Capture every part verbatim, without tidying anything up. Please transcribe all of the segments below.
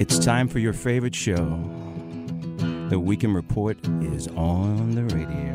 It's time for your favorite show. The Weekend Report is on the radio.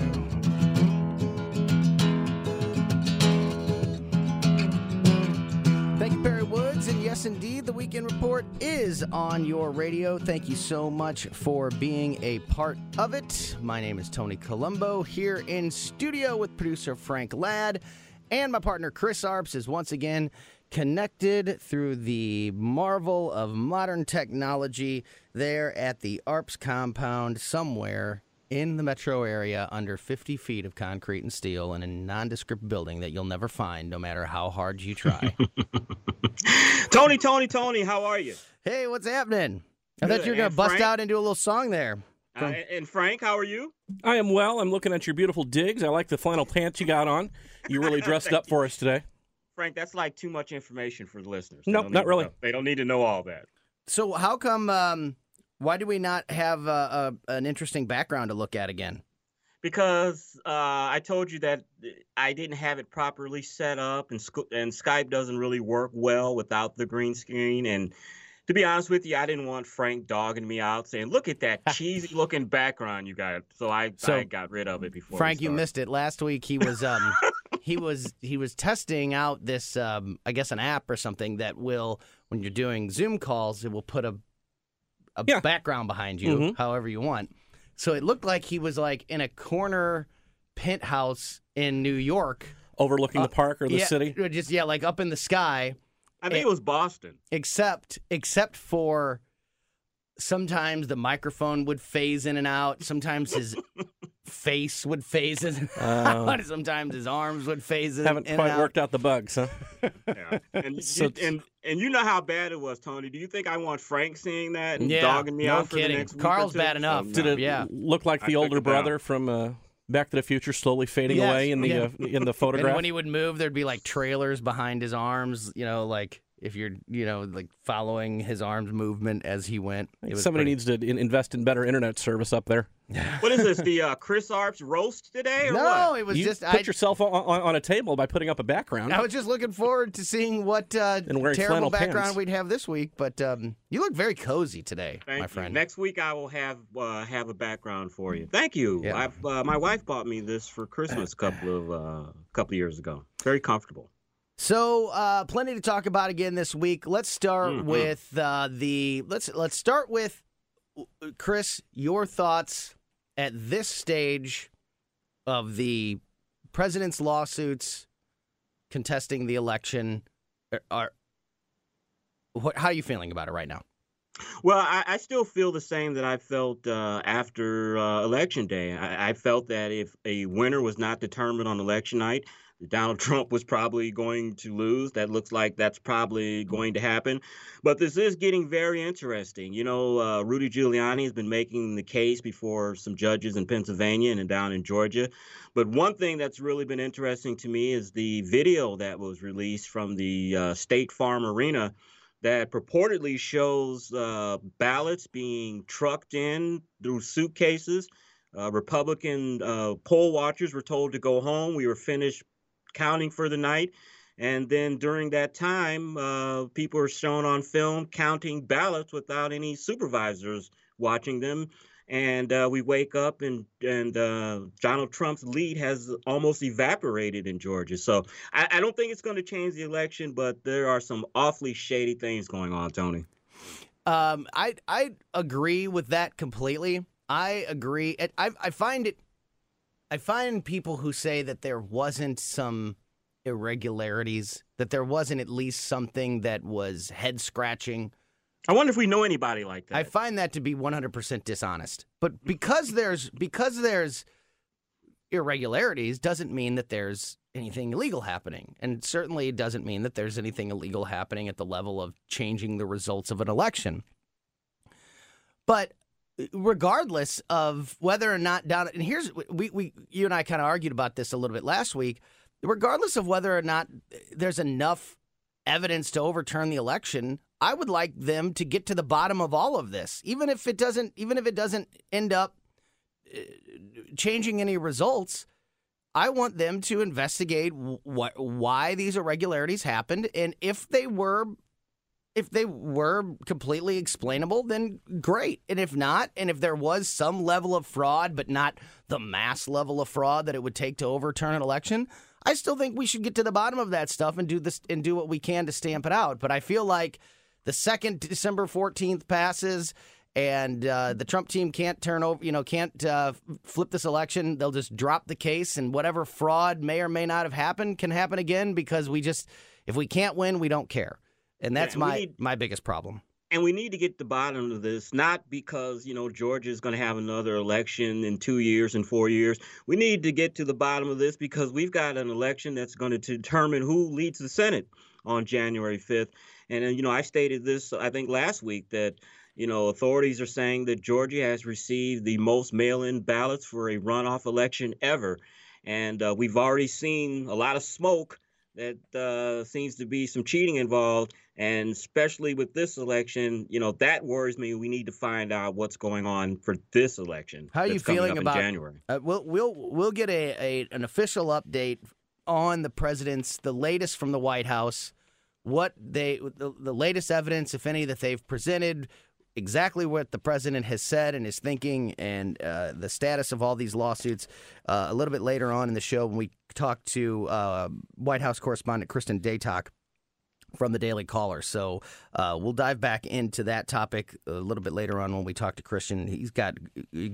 Thank you, Perry Woods. And yes, indeed, The Weekend Report is on your radio. Thank you so much for being a part of it. My name is Tony Colombo, here in studio with producer Frank Ladd. And my partner Chris Arps is once again connected through the marvel of modern technology there at the A R P S compound somewhere in the metro area under fifty feet of concrete and steel in a nondescript building that you'll never find no matter how hard you try. Tony, Tony, Tony, how are you? Hey, what's happening? I Good. thought you were going to bust Frank? out and do a little song there. Uh, and Frank, how are you? I am well. I'm looking at your beautiful digs. I like the flannel pants you got on. You really dressed up you. for us today. Frank, that's like too much information for the listeners. No, nope, not really. They don't need to know all that. So how come, um, why do we not have uh, a, an interesting background to look at again? Because uh, I told you that I didn't have it properly set up, and, sc- and Skype doesn't really work well without the green screen. And to be honest with you, I didn't want Frank dogging me out saying, look at that cheesy-looking background you got. So I, so I got rid of it before Frank, you missed it. Last week he was... Um, He was he was testing out this, um, I guess, an app or something that will, when you're doing Zoom calls, it will put a a yeah. background behind you, mm-hmm. however you want. So it looked like he was like in a corner penthouse in New York, overlooking uh, the park or the yeah, city. Just yeah, like up in the sky. I think it, it was Boston, except except for sometimes the microphone would phase in and out. Sometimes his face would phase in and out. Uh, Sometimes his arms would phase in and out. Haven't quite worked out the bugs, huh? Yeah. And, so, you, and and you know how bad it was, Tony. Do you think I want Frank seeing that and yeah, dogging me no out kidding. for the next Carl's week or two? bad enough. So, Did no, it yeah. look like the I older brother from uh, Back to the Future slowly fading yes, away in the yeah. uh, in the photograph? And when he would move, there'd be like trailers behind his arms, you know, like... If you're, you know, like following his arms movement as he went. Somebody pretty... needs to in- invest in better internet service up there. What is this, the uh, Chris Arps roast today or no, what? No, it was you just... put I... yourself on, on, on a table by putting up a background. I was just looking forward to seeing what uh, terrible background pants. we'd have this week, but um, you look very cozy today, Thank my friend. You. Next week I will have uh, have a background for you. Thank you. Yeah. I've, uh, my wife bought me this for Christmas a couple of, uh, couple of years ago. Very comfortable. So, uh, plenty to talk about again this week. Let's start mm-hmm. with uh, the let's let's start with Chris. Your thoughts at this stage of the president's lawsuits contesting the election are, are what? How are you feeling about it right now? Well, I, I still feel the same that I felt uh, after uh, Election Day. I, I felt that if a winner was not determined on election night, Donald Trump was probably going to lose. That looks like that's probably going to happen. But this is getting very interesting. You know, uh, Rudy Giuliani has been making the case before some judges in Pennsylvania and down in Georgia. But one thing that's really been interesting to me is the video that was released from the uh, State Farm Arena that purportedly shows uh, ballots being trucked in through suitcases. Uh, Republican uh, poll watchers were told to go home. We were finished counting for the night. And then during that time, uh, people are shown on film counting ballots without any supervisors watching them. And uh, we wake up and and uh, Donald Trump's lead has almost evaporated in Georgia. So I, I don't think it's going to change the election, but there are some awfully shady things going on, Tony. Um, I I agree with that completely. I agree. I I find it. I find people who say that there wasn't some irregularities, that there wasn't at least something that was head scratching. I wonder if we know anybody like that. I find that to be one hundred percent dishonest. But because there's because there's irregularities doesn't mean that there's anything illegal happening. And certainly it doesn't mean that there's anything illegal happening at the level of changing the results of an election. But regardless of whether or not Donald, and here's we we you and I kind of argued about this a little bit last week, regardless of whether or not there's enough evidence to overturn the election, I would like them to get to the bottom of all of this, even if it doesn't even if it doesn't end up changing any results. I want them to investigate what why these irregularities happened, and if they were if they were completely explainable, then great. And if not, and if there was some level of fraud, but not the mass level of fraud that it would take to overturn an election, I still think we should get to the bottom of that stuff and do this and do what we can to stamp it out. But I feel like the second December fourteenth passes and uh, the Trump team can't turn over, you know, can't uh, flip this election, they'll just drop the case, and whatever fraud may or may not have happened can happen again, because we just, if we can't win, we don't care. And that's yeah, my, need, my biggest problem. And we need to get to the bottom of this, not because, you know, Georgia is going to have another election in two years and four years. We need to get to the bottom of this because we've got an election that's going to determine who leads the Senate on January fifth. And, you know, I stated this, I think, last week that, you know, authorities are saying that Georgia has received the most mail-in ballots for a runoff election ever. And uh, we've already seen a lot of smoke that uh, seems to be some cheating involved. And especially with this election, you know, that worries me. We need to find out what's going on for this election. How are you feeling about January? Uh, we'll we'll we'll get a, a an official update on the president's, the latest from the White House, what they the, the latest evidence, if any, that they've presented, exactly what the president has said and is thinking, and uh, the status of all these lawsuits. Uh, a little bit later on in the show, when we talk to uh, White House correspondent Christian Datoc from the Daily Caller. So uh, we'll dive back into that topic a little bit later on when we talk to Christian. He's got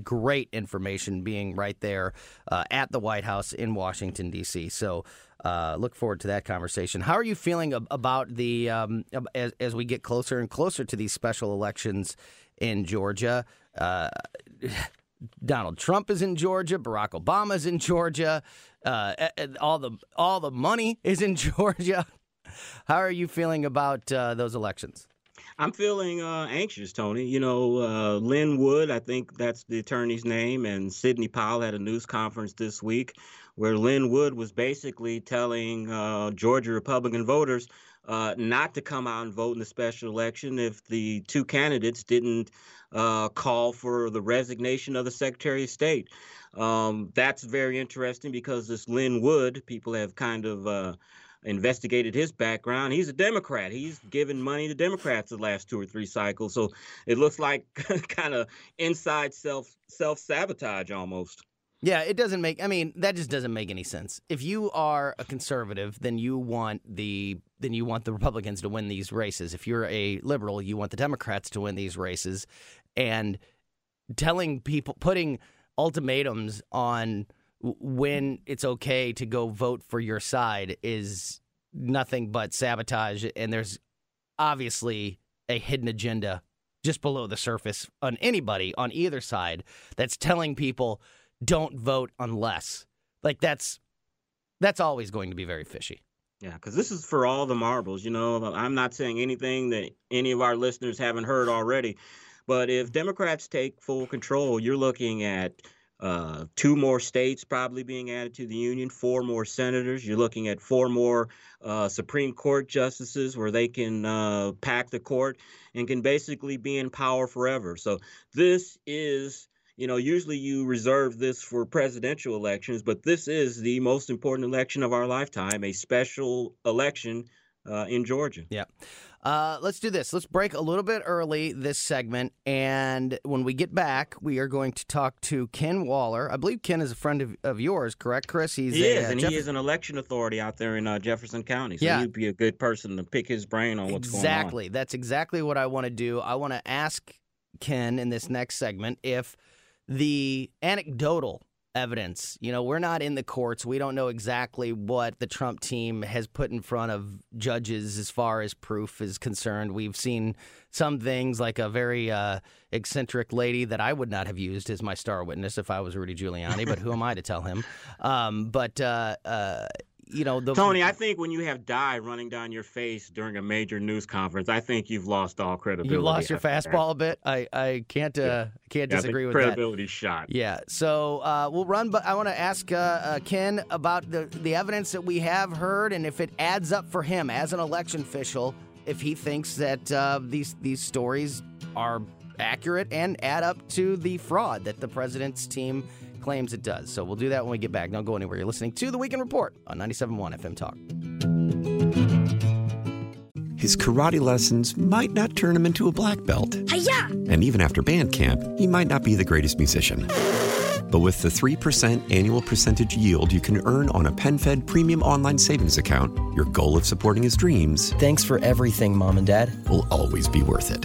great information being right there uh, at the White House in Washington, D C. So uh, look forward to that conversation. How are you feeling ab- about the um, as, as we get closer and closer to these special elections in Georgia? Uh, Donald Trump is in Georgia. Barack Obama is in Georgia. Uh, all the all the money is in Georgia. How are you feeling about uh, those elections? I'm feeling uh, anxious, Tony. You know, uh, Lynn Wood, I think that's the attorney's name, and Sidney Powell had a news conference this week where Lynn Wood was basically telling uh, Georgia Republican voters uh, not to come out and vote in the special election if the two candidates didn't uh, call for the resignation of the Secretary of State. Um, that's very interesting because this Lynn Wood, people have kind of uh, investigated his background. He's a Democrat. He's given money to Democrats the last two or three cycles. So it looks like kind of inside self self-sabotage almost. Yeah, it doesn't make, I mean, that just doesn't make any sense. If you are a conservative, then you want the then you want the Republicans to win these races. If you're a liberal, you want the Democrats to win these races. And telling people, putting ultimatums on when it's okay to go vote for your side is nothing but sabotage, and there's obviously a hidden agenda just below the surface on anybody on either side that's telling people don't vote unless. Like, that's that's always going to be very fishy. Yeah, because this is for all the marbles, you know. I'm not saying anything that any of our listeners haven't heard already, but if Democrats take full control, you're looking at Uh, two more states probably being added to the union, four more senators. You're looking at four more uh, Supreme Court justices where they can uh, pack the court and can basically be in power forever. So this is, you know, usually you reserve this for presidential elections, but this is the most important election of our lifetime, a special election uh, in Georgia. Yeah. Uh, let's do this. Let's break a little bit early this segment, and when we get back, we are going to talk to Ken Waller. I believe Ken is a friend of, of yours, correct, Chris? He's he is, a, uh, and Jeff- he is an election authority out there in uh, Jefferson County, so yeah. he'd be a good person to pick his brain on what's exactly. going on. Exactly. That's exactly what I want to do. I want to ask Ken in this next segment if the anecdotal evidence, you know, we're not in the courts. We don't know exactly what the Trump team has put in front of judges as far as proof is concerned. We've seen some things like a very uh, eccentric lady that I would not have used as my star witness if I was Rudy Giuliani, but who am I to tell him? Um, but, uh, uh, you know, the- Tony, I think when you have dye running down your face during a major news conference, I think you've lost all credibility. You lost your fastball a bit. I, I can't uh, yeah. can't disagree yeah, with that. Credibility shot. Yeah. So uh, we'll run, but I want to ask uh, uh, Ken about the, the evidence that we have heard and if it adds up for him as an election official, if he thinks that uh, these these stories are accurate and add up to the fraud that the president's team claims it does. So we'll do that when we get back. Don't go anywhere. You're listening to The Weekend Report on ninety-seven point one F M Talk. His karate lessons might not turn him into a black belt. Hi-ya! And even after band camp, he might not be the greatest musician. But with the three percent annual percentage yield you can earn on a PenFed Premium Online Savings Account, your goal of supporting his dreams... Thanks for everything, Mom and Dad. ...will always be worth it.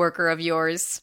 Coworker of yours.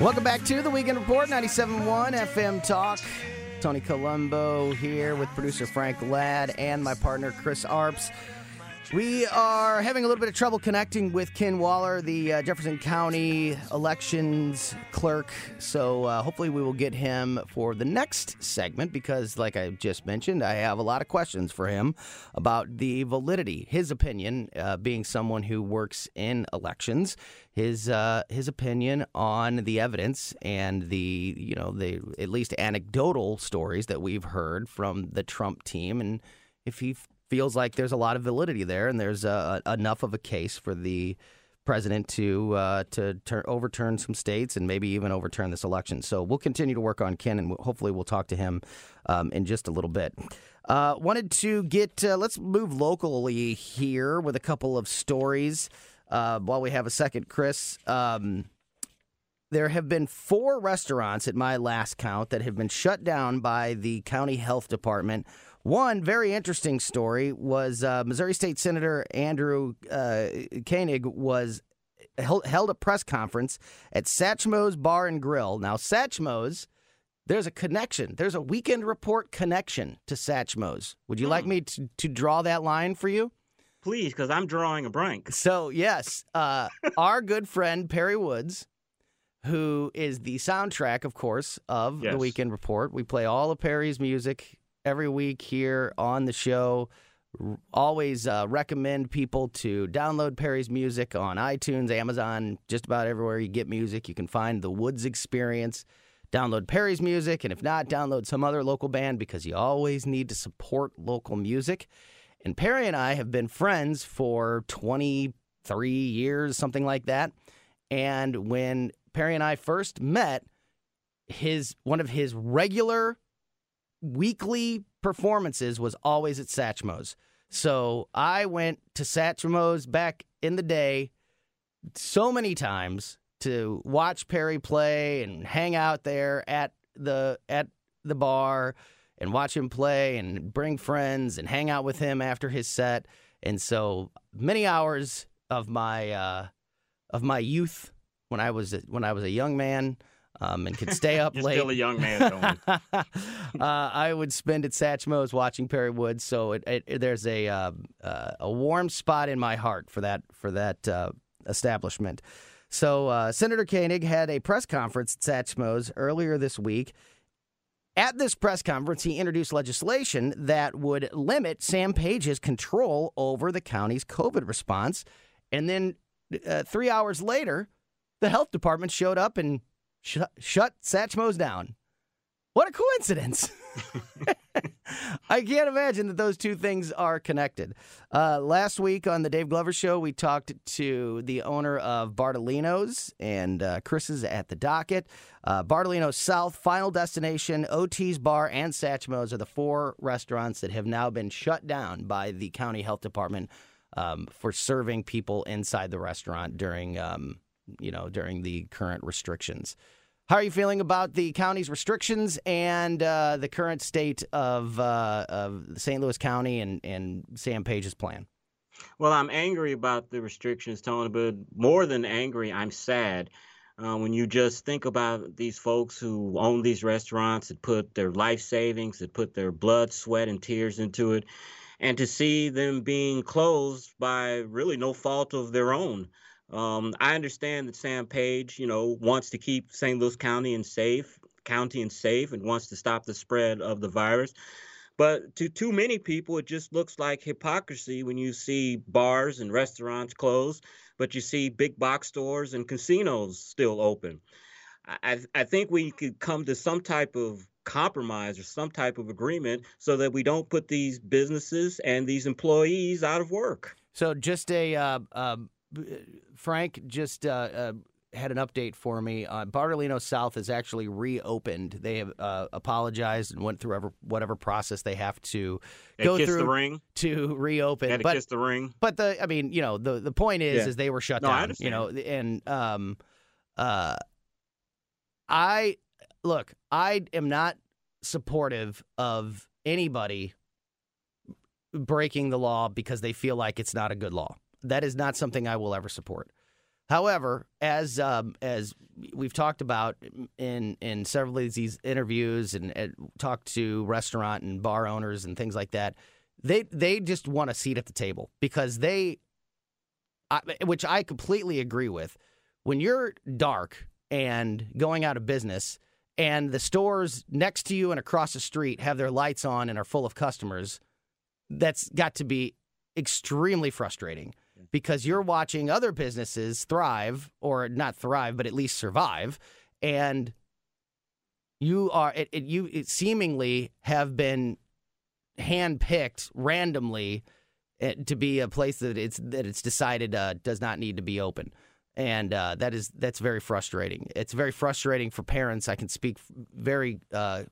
Welcome back to The Weekend Report, ninety-seven point one F M Talk. Tony Colombo here with producer Frank Ladd and my partner Chris Arps. We are having a little bit of trouble connecting with Ken Waller, the uh, Jefferson County elections clerk, so uh, hopefully we will get him for the next segment because, like I just mentioned, I have a lot of questions for him about the validity, his opinion, uh, being someone who works in elections, his uh, his opinion on the evidence and the, you know, the at least anecdotal stories that we've heard from the Trump team, and if he... feels like there's a lot of validity there, and there's uh, enough of a case for the president to uh, to turn, overturn some states and maybe even overturn this election. So we'll continue to work on Ken, and we'll, hopefully we'll talk to him um, in just a little bit. Uh, wanted to get uh, let's move locally here with a couple of stories uh, while we have a second, Chris. Um, there have been four restaurants at my last count that have been shut down by the county health department. One very interesting story was uh, Missouri State Senator Andrew uh, Koenig was held, held a press conference at Satchmo's Bar and Grill. Now, Satchmo's, there's a connection. There's a Weekend Report connection to Satchmo's. Would you mm. like me to, to draw that line for you? Please, because I'm drawing a blank. So, yes, uh, our good friend Perry Woods, who is the soundtrack, of course, of yes. The Weekend Report. We play all of Perry's music every week here on the show. Always uh, recommend people to download Perry's music on iTunes, Amazon, just about everywhere you get music. You can find The Woods Experience. Download Perry's music, and if not, download some other local band because you always need to support local music. And Perry and I have been friends for 20 three years, something like that. And when Perry and I first met, his one of his regular weekly performances was always at Satchmo's. So I went to Satchmo's back in the day so many times to watch Perry play and hang out there at the at the bar and watch him play and bring friends and hang out with him after his set. And so many hours of my uh, of my youth when I was when I was a young man. Um, and could stay up You're late. Still a young man. uh, I would spend at Satchmo's watching Perry Woods. So it, it, there's a uh, uh, a warm spot in my heart for that for that uh, establishment. So uh, Senator Koenig had a press conference at Satchmo's earlier this week. At this press conference, he introduced legislation that would limit Sam Page's control over the county's COVID response. And then uh, three hours later, the health department showed up and Shut, shut Satchmo's down. What a coincidence. I can't imagine that those two things are connected. Uh, last week on the Dave Glover Show, we talked to the owner of Bartolino's, and uh, Chris is at the docket. Uh, Bartolino's South, Final Destination, O T's Bar, and Satchmo's are the four restaurants that have now been shut down by the county health department um, for serving people inside the restaurant during um you know, during the current restrictions. How are you feeling about the county's restrictions and uh, the current state of uh, of Saint Louis County and, and Sam Page's plan? Well, I'm angry about the restrictions, Tony, but more than angry, I'm sad. Uh, when you just think about these folks who own these restaurants that put their life savings, that put their blood, sweat, and tears into it, and to see them being closed by really no fault of their own. Um, I understand that Sam Page, you know, wants to keep Saint Louis County and safe, county and safe, and wants to stop the spread of the virus. But to too many people, it just looks like hypocrisy when you see bars and restaurants closed, but you see big box stores and casinos still open. I, I think we could come to some type of compromise or some type of agreement so that we don't put these businesses and these employees out of work. So just a... Uh, uh... Frank just uh, uh, had an update for me. Uh, Bartolino South has actually reopened. They have uh, apologized and went through ever, whatever process they have to they go through the ring. to reopen. Had to kiss the ring. But the, I mean, you know, the, the point is, yeah. is they were shut no, down. I understand. You know, and um, uh, I look. I am not supportive of anybody breaking the law because they feel like it's not a good law. That is not something I will ever support. However, as um, as we've talked about in in several of these interviews and, and talked to restaurant and bar owners and things like that, they they just want a seat at the table because they, I, which I completely agree with, when you're dark and going out of business and the stores next to you and across the street have their lights on and are full of customers, that's got to be extremely frustrating. Because you're watching other businesses thrive, or not thrive, but at least survive, and you are it, it, you it seemingly have been handpicked randomly to be a place that it's that it's decided uh, does not need to be open, and uh, that is that's very frustrating. It's very frustrating for parents. I can speak very uh,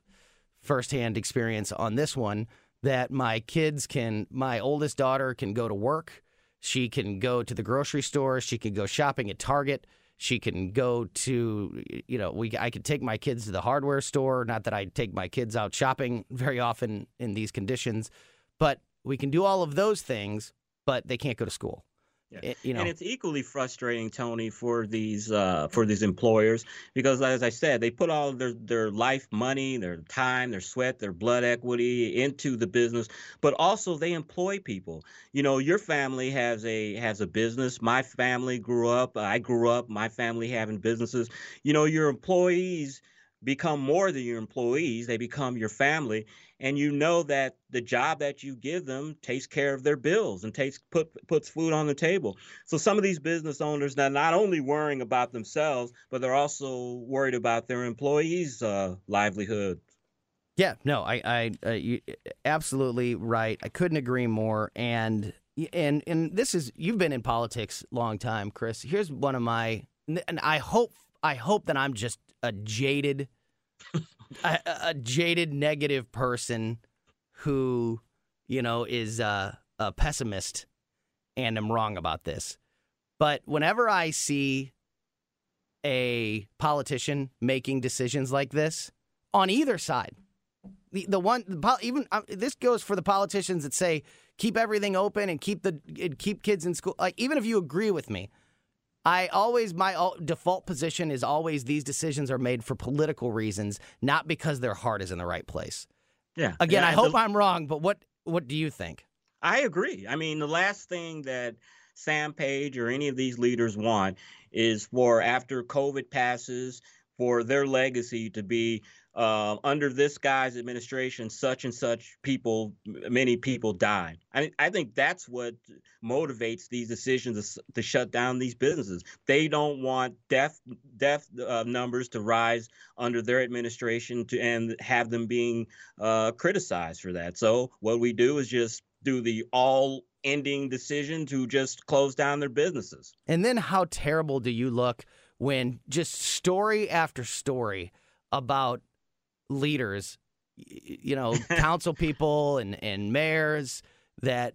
firsthand experience on this one. That my kids can, my oldest daughter can go to work. She can go to the grocery store. She can go shopping at Target. She can go to, you know, we. I could take my kids to the hardware store. Not that I take my kids out shopping very often in these conditions, but we can do all of those things, but they can't go to school. Yeah. It, you know. And it's equally frustrating, Tony, for these uh, for these employers, because as I said, they put all their, their life, money, their time, their sweat, their blood equity into the business. But also they employ people. You know, your family has a has a business. My family grew up. I grew up. My family having businesses. You know, your employees become more than your employees. They become your family. And you know that the job that you give them takes care of their bills and takes put, puts food on the table. So some of these business owners are not only worrying about themselves, but they're also worried about their employees' uh, livelihood. Yeah, no, I, I uh, absolutely right. I couldn't agree more. And and and this is, you've been in politics a long time, Chris. Here's one of my, and I hope I hope that I'm just a jaded, a, a jaded negative person who, you know, is a, a pessimist, and I'm wrong about this. But whenever I see a politician making decisions like this on either side, the, the one the, even uh, this goes for the politicians that say keep everything open and keep the and keep kids in school. Like, even if you agree with me, I always my default position is always these decisions are made for political reasons, not because their heart is in the right place. Yeah. Again, yeah, I hope the, I'm wrong, but what what do you think? I agree. I mean, the last thing that Sam Page or any of these leaders want is for, after COVID passes, for their legacy to be uh, under this guy's administration, such and such people, many people died. I, I think that's what motivates these decisions to, to shut down these businesses. They don't want death death uh, numbers to rise under their administration to and have them being uh, criticized for that. So what we do is just do the all ending decision to just close down their businesses. And then how terrible do you look when just story after story about leaders, you know, council people and, and mayors that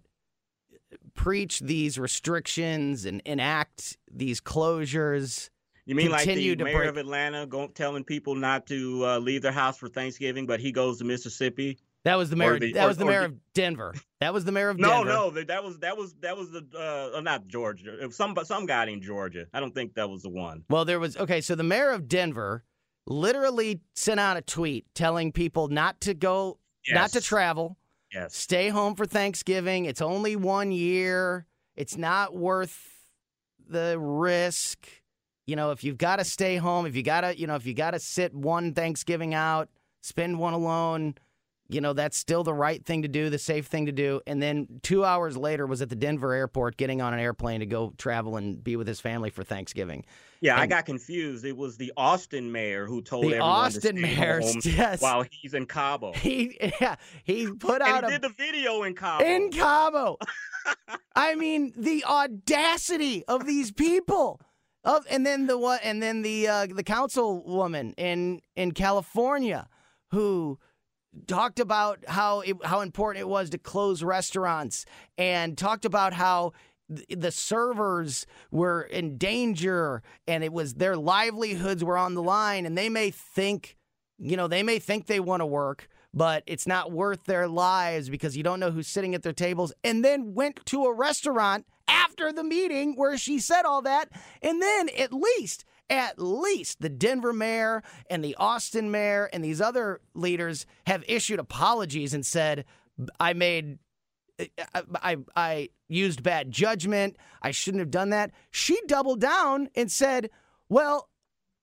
preach these restrictions and enact these closures. You mean like the mayor break- of Atlanta go, telling people not to uh, leave their house for Thanksgiving, but he goes to Mississippi? That was the mayor. The, that or, was the mayor the, of Denver. That was the mayor of Denver. No, no, that was that was that was the uh, not Georgia. Some some guy in Georgia. I don't think that was the one. Well, there was okay. So the mayor of Denver literally sent out a tweet telling people not to go, yes. not to travel, yes, stay home for Thanksgiving. It's only one year. It's not worth the risk. You know, if you've got to stay home, if you gotta, you know, if you gotta sit one Thanksgiving out, spend one alone, you know, that's still the right thing to do, the safe thing to do. And then two hours later was at the Denver airport getting on an airplane to go travel and be with his family for Thanksgiving. Yeah, and I got confused. It was the Austin mayor who told everyone Austin to stay mayor, home yes. while he's in Cabo. He, yeah, he put out and he a, did the video in Cabo. In Cabo. I mean, the audacity of these people. Of and then the what? And then the uh, the councilwoman in in California who talked about how it, how important it was to close restaurants, and talked about how th- the servers were in danger, and it was their livelihoods were on the line, and they may think, you know, they may think they want to work, but it's not worth their lives because you don't know who's sitting at their tables. And then went to a restaurant after the meeting where she said all that, and then at least. At least the Denver mayor and the Austin mayor and these other leaders have issued apologies and said, I made, I, I, I used bad judgment. I shouldn't have done that. She doubled down and said, well,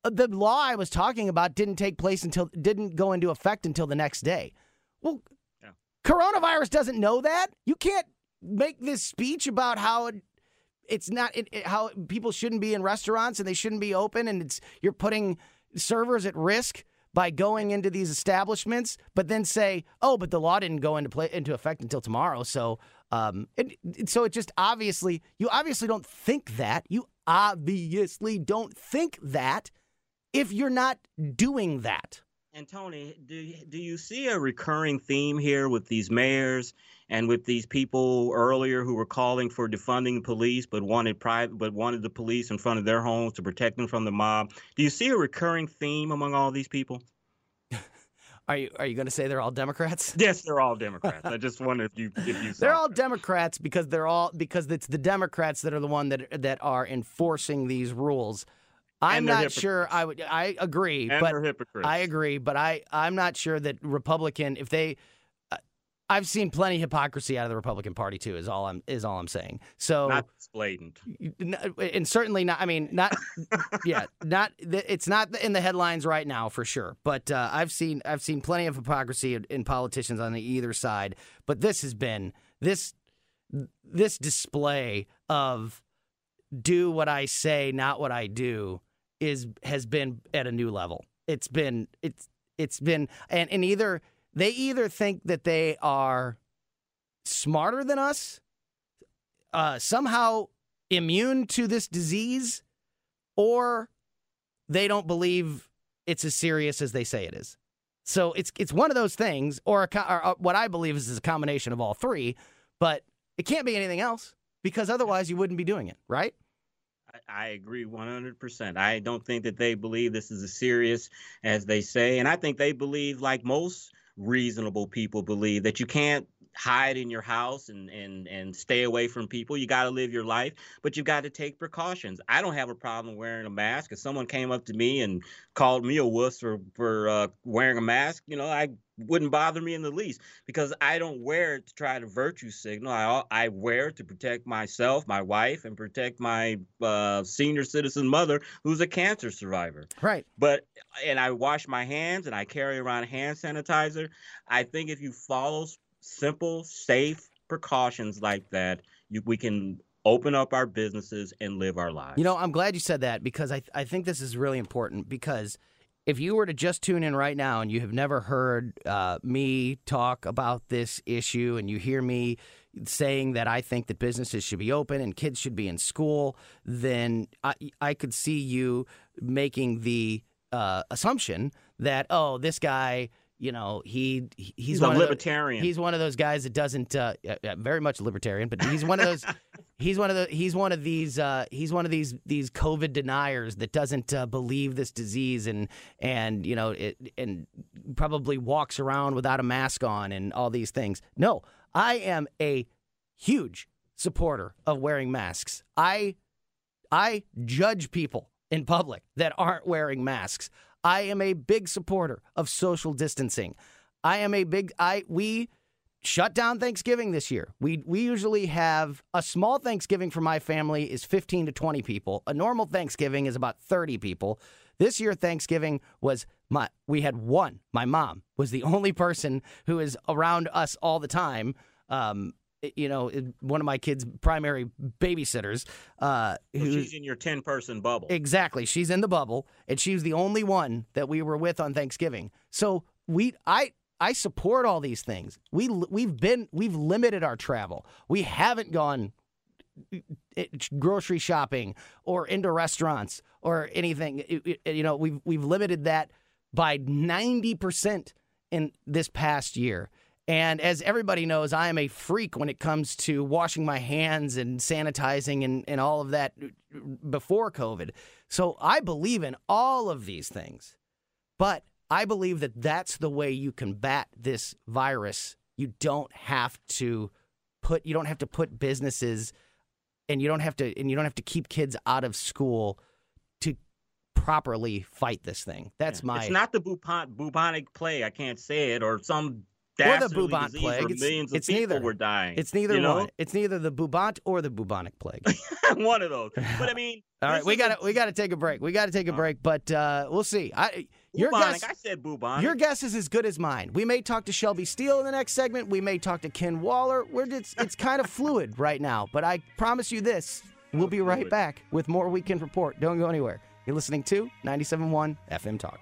the law I was talking about didn't take place until, didn't go into effect until the next day. Well, yeah. Coronavirus doesn't know that. You can't make this speech about how it, It's not it, it, how people shouldn't be in restaurants and they shouldn't be open, and it's you're putting servers at risk by going into these establishments, but then say, "Oh, but the law didn't go into play into effect until tomorrow." So, um, it, it, so it just obviously you obviously don't think that you obviously don't think that if you're not doing that. And Tony, do do you see a recurring theme here with these mayors and with these people earlier who were calling for defunding the police, but wanted private, but wanted the police in front of their homes to protect them from the mob? Do you see a recurring theme among all these people? Are you are you going to say they're all Democrats? Yes, they're all Democrats. I just wonder if you if you. They're all that. Democrats because they're all because it's the Democrats that are the one that that are enforcing these rules. I'm not sure I would I agree, and but they're hypocrites. I agree, but I I'm not sure that Republican if they uh, I've seen plenty of hypocrisy out of the Republican Party too is all I'm is all I'm saying. So not blatant. And certainly not I mean not yeah, not it's not in the headlines right now for sure, but uh, I've seen I've seen plenty of hypocrisy in, in politicians on the either side, but this has been this this display of do what I say, not what I do. Is has been at a new level. It's been it's it's been and, and either they either think that they are smarter than us uh, somehow immune to this disease, or they don't believe it's as serious as they say it is. So it's it's one of those things, or, a, or what I believe is, is a combination of all three, but it can't be anything else because otherwise you wouldn't be doing it, right? I agree one hundred percent. I don't think that they believe this is as serious as they say. And I think they believe, like most reasonable people believe, that you can't hide in your house and, and, and stay away from people. You got to live your life, but you've got to take precautions. I don't have a problem wearing a mask. If someone came up to me and called me a wuss for, for uh, wearing a mask, you know, I wouldn't bother me in the least, because I don't wear it to try to virtue signal. I, I wear it to protect myself, my wife, and protect my uh, senior citizen mother who's a cancer survivor. Right. But and I wash my hands and I carry around hand sanitizer. I think if you follow simple, safe precautions like that, you, we can open up our businesses and live our lives. You know, I'm glad you said that, because I, I think this is really important, because if you were to just tune in right now and you have never heard uh, me talk about this issue, and you hear me saying that I think that businesses should be open and kids should be in school, then I, I could see you making the uh, assumption that, oh, this guy, you know, he he's, he's one a libertarian. Those, he's one of those guys that doesn't uh, uh, very much libertarian, but he's one of those. He's one of the he's one of these uh, he's one of these these COVID deniers that doesn't uh, believe this disease and and, you know, it, and probably walks around without a mask on and all these things. No, I am a huge supporter of wearing masks. I I judge people in public that aren't wearing masks. I am a big supporter of social distancing. I am a big I we. Shut down Thanksgiving this year. We we usually have a small Thanksgiving for my family is fifteen to twenty people. A normal Thanksgiving is about thirty people. This year Thanksgiving was my we had one. My mom was the only person who is around us all the time. Um, you know, one of my kids' primary babysitters. Uh, well, who, she's in your ten person bubble. Exactly. She's in the bubble, and she was the only one that we were with on Thanksgiving. So we I. I support all these things. We we've been we've limited our travel. We haven't gone grocery shopping or into restaurants or anything. You know, we've we've limited that by ninety percent in this past year. And as everybody knows, I am a freak when it comes to washing my hands and sanitizing and, and all of that before COVID. So I believe in all of these things, but I believe that that's the way you combat this virus. You don't have to put you don't have to put businesses and you don't have to and you don't have to keep kids out of school to properly fight this thing. That's yeah. my It's not the bubon- bubonic plague. I can't say it, or some dastardly or the bubonic disease plague. Where it's, millions of it's people neither. Were dying. It's neither you know? one. It's neither the bubont or the bubonic plague. One of those. But I mean, all right, we got a- we got to take a break. We got to take a break, but uh, we'll see. I Your bubonic, guess, I said bubonic. Your guess is as good as mine. We may talk to Shelby Steele in the next segment. We may talk to Ken Waller. We're just, it's kind of fluid right now, but I promise you this. We'll be right back with more Weekend Report. Don't go anywhere. You're listening to ninety-seven point one F M Talk.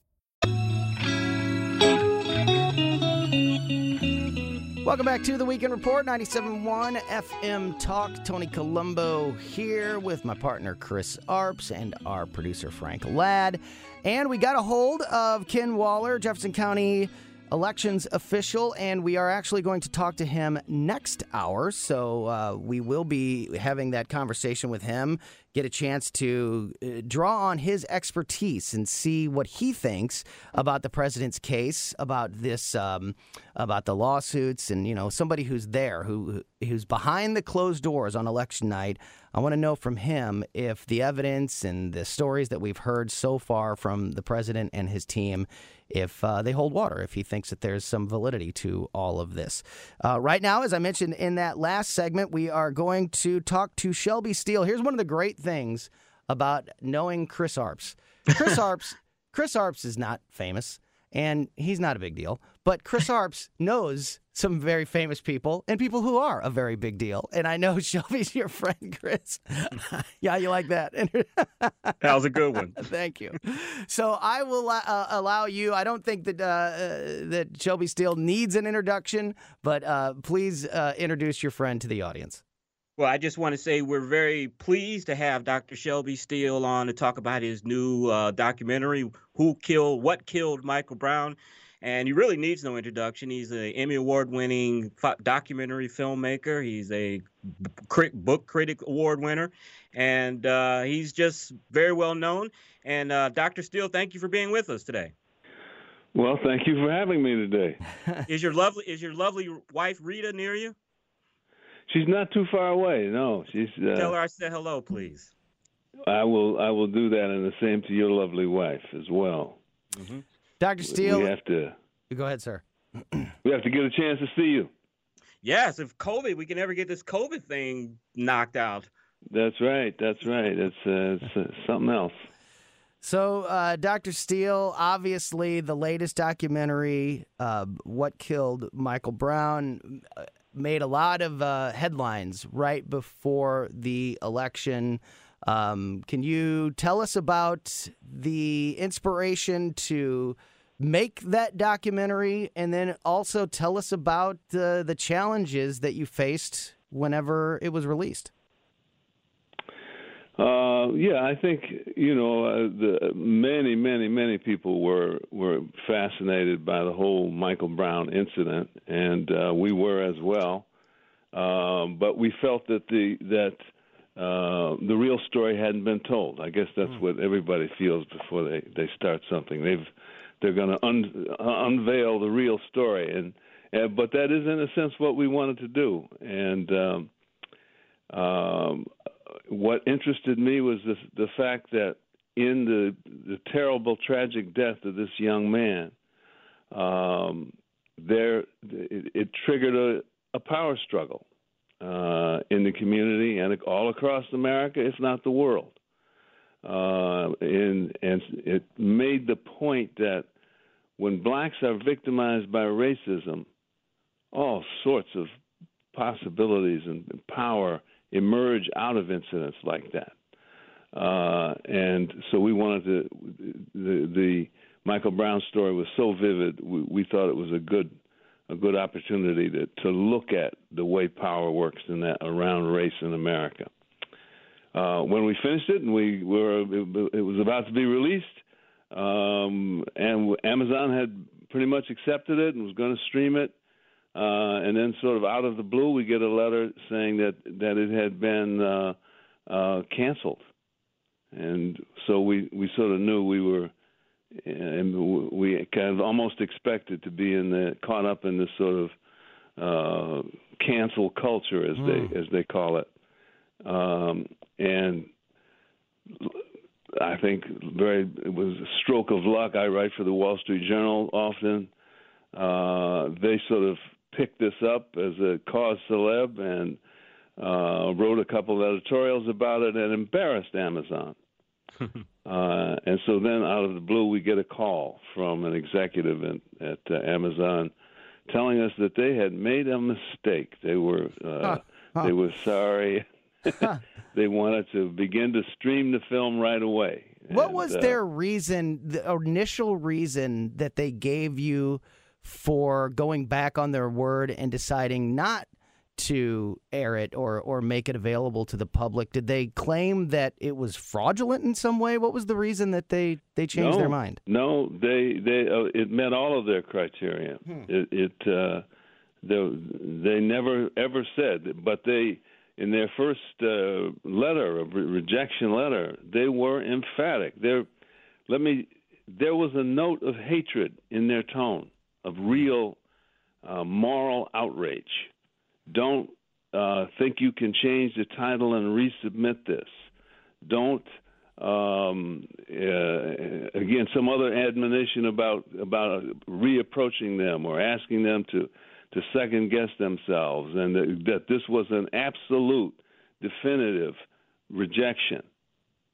Welcome back to The Weekend Report, ninety-seven point one F M Talk. Tony Colombo here with my partner Chris Arps and our producer Frank Ladd. And we got a hold of Ken Waller, Jefferson County elections official, and we are actually going to talk to him next hour. So uh, we will be having that conversation with him, get a chance to draw on his expertise and see what he thinks about the president's case, about this, um, about the lawsuits, and, you know, somebody who's there, who who's behind the closed doors on election night. I want to know from him if the evidence and the stories that we've heard so far from the president and his team, if uh, they hold water, if he thinks that there's some validity to all of this. Uh, right now, as I mentioned in that last segment, we are going to talk to Shelby Steele. Here's one of the great things about knowing Chris Arps. Chris Arps, Chris Arps is not famous, and he's not a big deal, but Chris Arps knows some very famous people and people who are a very big deal. And I know Shelby's your friend, Chris. Yeah, you like that. That was a good one. Thank you. So I will uh, allow you. I don't think that uh, uh, that Shelby Steele needs an introduction, but uh, please uh, introduce your friend to the audience. Well, I just want to say we're very pleased to have Doctor Shelby Steele on to talk about his new uh, documentary, Who Killed, What Killed Michael Brown? And he really needs no introduction. He's an Emmy Award-winning documentary filmmaker. He's a book critic award winner. And uh, he's just very well known. And uh, Doctor Steele, thank you for being with us today. Well, thank you for having me today. Is your lovely is your lovely wife, Rita, near you? She's not too far away, no. She's. Uh, Tell her I said hello, please. I will I will do that, and the same to your lovely wife as well. Mm-hmm. Doctor Steele, we have to. Go ahead, sir. We have to get a chance to see you. Yes, if COVID, we can never get this COVID thing knocked out. That's right. That's right. It's, uh, it's uh, something else. So, uh, Doctor Steele, obviously the latest documentary, uh, What Killed Michael Brown, uh, made a lot of uh, headlines right before the election. Um, can you tell us about the inspiration to make that documentary, and then also tell us about uh, the challenges that you faced whenever it was released? Uh, yeah, I think, you know, uh, the many, many, many people were were fascinated by the whole Michael Brown incident, and uh, we were as well. Um, but we felt that the that uh, the real story hadn't been told. I guess that's mm. what everybody feels before they, they start something. They've they're going to un- unveil the real story, and, and but that is in a sense what we wanted to do, and. Um, um, What interested me was the, the fact that in the, the terrible, tragic death of this young man, um, there it, it triggered a, a power struggle uh, in the community and all across America, if not the world. Uh, and, and it made the point that when blacks are victimized by racism, all sorts of possibilities and power emerge out of incidents like that. Uh, and so we wanted to, the, the Michael Brown story was so vivid, we, we thought it was a good a good opportunity to, to look at the way power works in that around race in America. Uh, when we finished it and we were, it was about to be released, um, and Amazon had pretty much accepted it and was going to stream it. Uh, and then sort of out of the blue, we get a letter saying that, that it had been uh, uh, canceled. And so we, we sort of knew we were, and we kind of almost expected to be in the, caught up in this sort of uh, cancel culture, as mm. they as they call it. Um, and I think very it was a stroke of luck. I write for the Wall Street Journal often. Uh, they sort of picked this up as a cause celeb, and uh, wrote a couple of editorials about it and embarrassed Amazon. uh, and so then out of the blue, we get a call from an executive at, at uh, Amazon telling us that they had made a mistake. They were uh, huh. Huh. they were sorry. They wanted to begin to stream the film right away. What and, was uh, their reason, the initial reason that they gave you for going back on their word and deciding not to air it or, or make it available to the public? Did they claim that it was fraudulent in some way? What was the reason that they, they changed no, their mind? No, they they uh, it met all of their criteria. Hmm. It, it uh, they, they never ever said, but they in their first uh, letter, a re- rejection letter, they were emphatic. There, let me. There was a note of hatred in their tone, of real uh, moral outrage. Don't uh, think you can change the title and resubmit this. Don't, um, uh, again, some other admonition about about reapproaching them or asking them to, to second-guess themselves, and that, that this was an absolute, definitive rejection.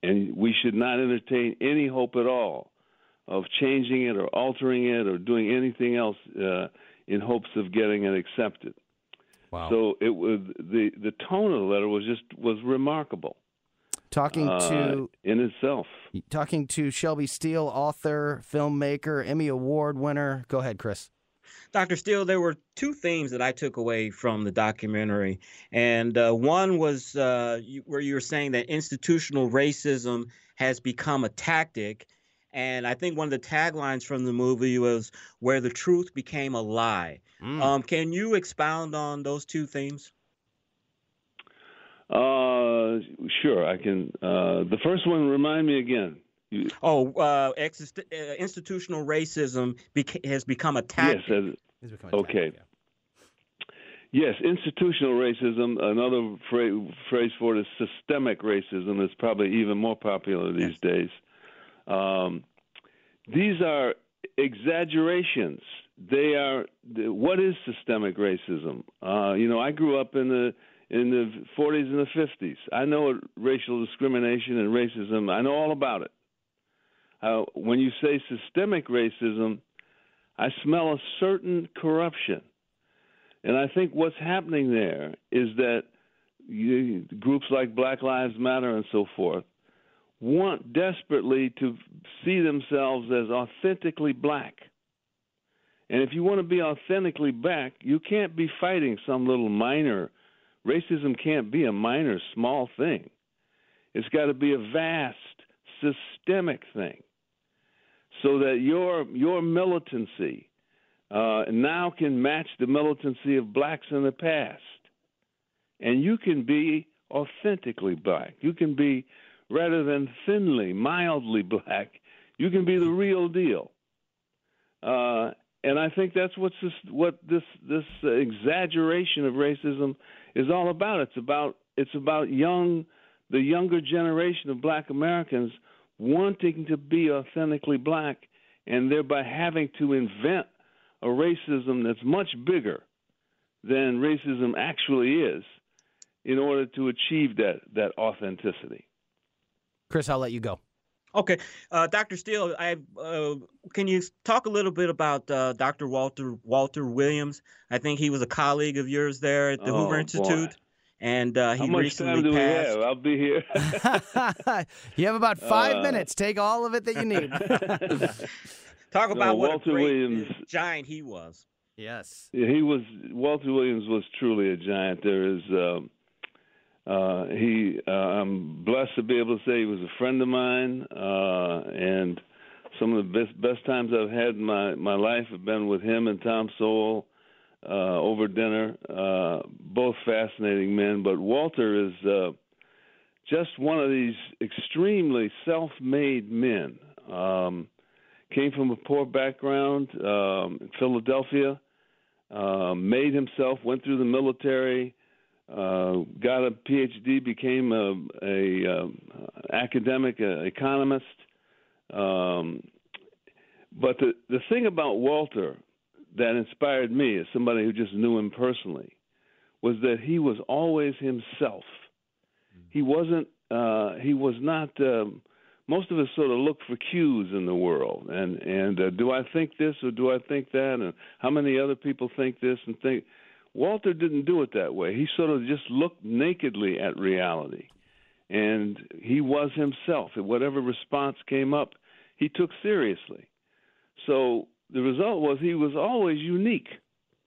And we should not entertain any hope at all of changing it or altering it or doing anything else uh, in hopes of getting it accepted. Wow. So it was the, the tone of the letter was just was remarkable. Talking to uh, in itself. Talking to Shelby Steele, author, filmmaker, Emmy Award winner. Go ahead, Chris. Doctor Steele, there were two themes that I took away from the documentary, and uh, one was uh, you, where you were saying that institutional racism has become a tactic, and I think one of the taglines from the movie was "Where the truth became a lie." Mm. Um, can you expound on those two themes? Uh, sure, I can. Uh, the first one, remind me again. You, oh, uh, exist- uh, institutional racism beca- has become a tactic. Yes, uh, it's become a okay. Tactic, yeah. Yes, institutional racism, another fra- phrase for it is systemic racism. It's probably even more popular these yes. days. Um, these are exaggerations. They are – what is systemic racism? Uh, you know, I grew up in the – in the forties and the fifties. I know racial discrimination and racism. I know all about it. Uh, when you say systemic racism, I smell a certain corruption. And I think what's happening there is that you, groups like Black Lives Matter and so forth want desperately to see themselves as authentically black. And if you want to be authentically black, you can't be fighting some little minor. Racism can't be a minor, small thing. It's got to be a vast, systemic thing, so that your your militancy uh, now can match the militancy of blacks in the past, and you can be authentically black. You can be, rather than thinly, mildly black, you can be the real deal. Uh, and I think that's what's this, what this this uh, exaggeration of racism is all about. It's about it's about young. The younger generation of black Americans wanting to be authentically black and thereby having to invent a racism that's much bigger than racism actually is in order to achieve that, that authenticity. Chris, I'll let you go. Okay. Uh, Doctor Steele, I, uh, can you talk a little bit about uh, Doctor Walter Walter Williams? I think he was a colleague of yours there at the oh, Hoover Institute. Boy. And uh, he How much recently time do passed. We have? I'll be here. You have about five uh, minutes. Take all of it that you need. Talk about no, what Walter a great Williams, giant he was. Yes, he was. Walter Williams was truly a giant. There is, uh, uh, he. Uh, I'm blessed to be able to say he was a friend of mine, uh, and some of the best best times I've had in my my life have been with him and Tom Sowell. Uh, over dinner, uh, both fascinating men. But Walter is uh, just one of these extremely self-made men. Um, came from a poor background um, in Philadelphia, uh, made himself, went through the military, uh, got a P H D, became a, a um, academic uh, economist. Um, but the, the thing about Walter that inspired me as somebody who just knew him personally was that he was always himself. He wasn't. Uh, he was not. Um, most of us sort of look for cues in the world, and and uh, do I think this or do I think that, and how many other people think this and think. Walter didn't do it that way. He sort of just looked nakedly at reality, and he was himself. And whatever response came up, he took seriously. So the result was he was always unique.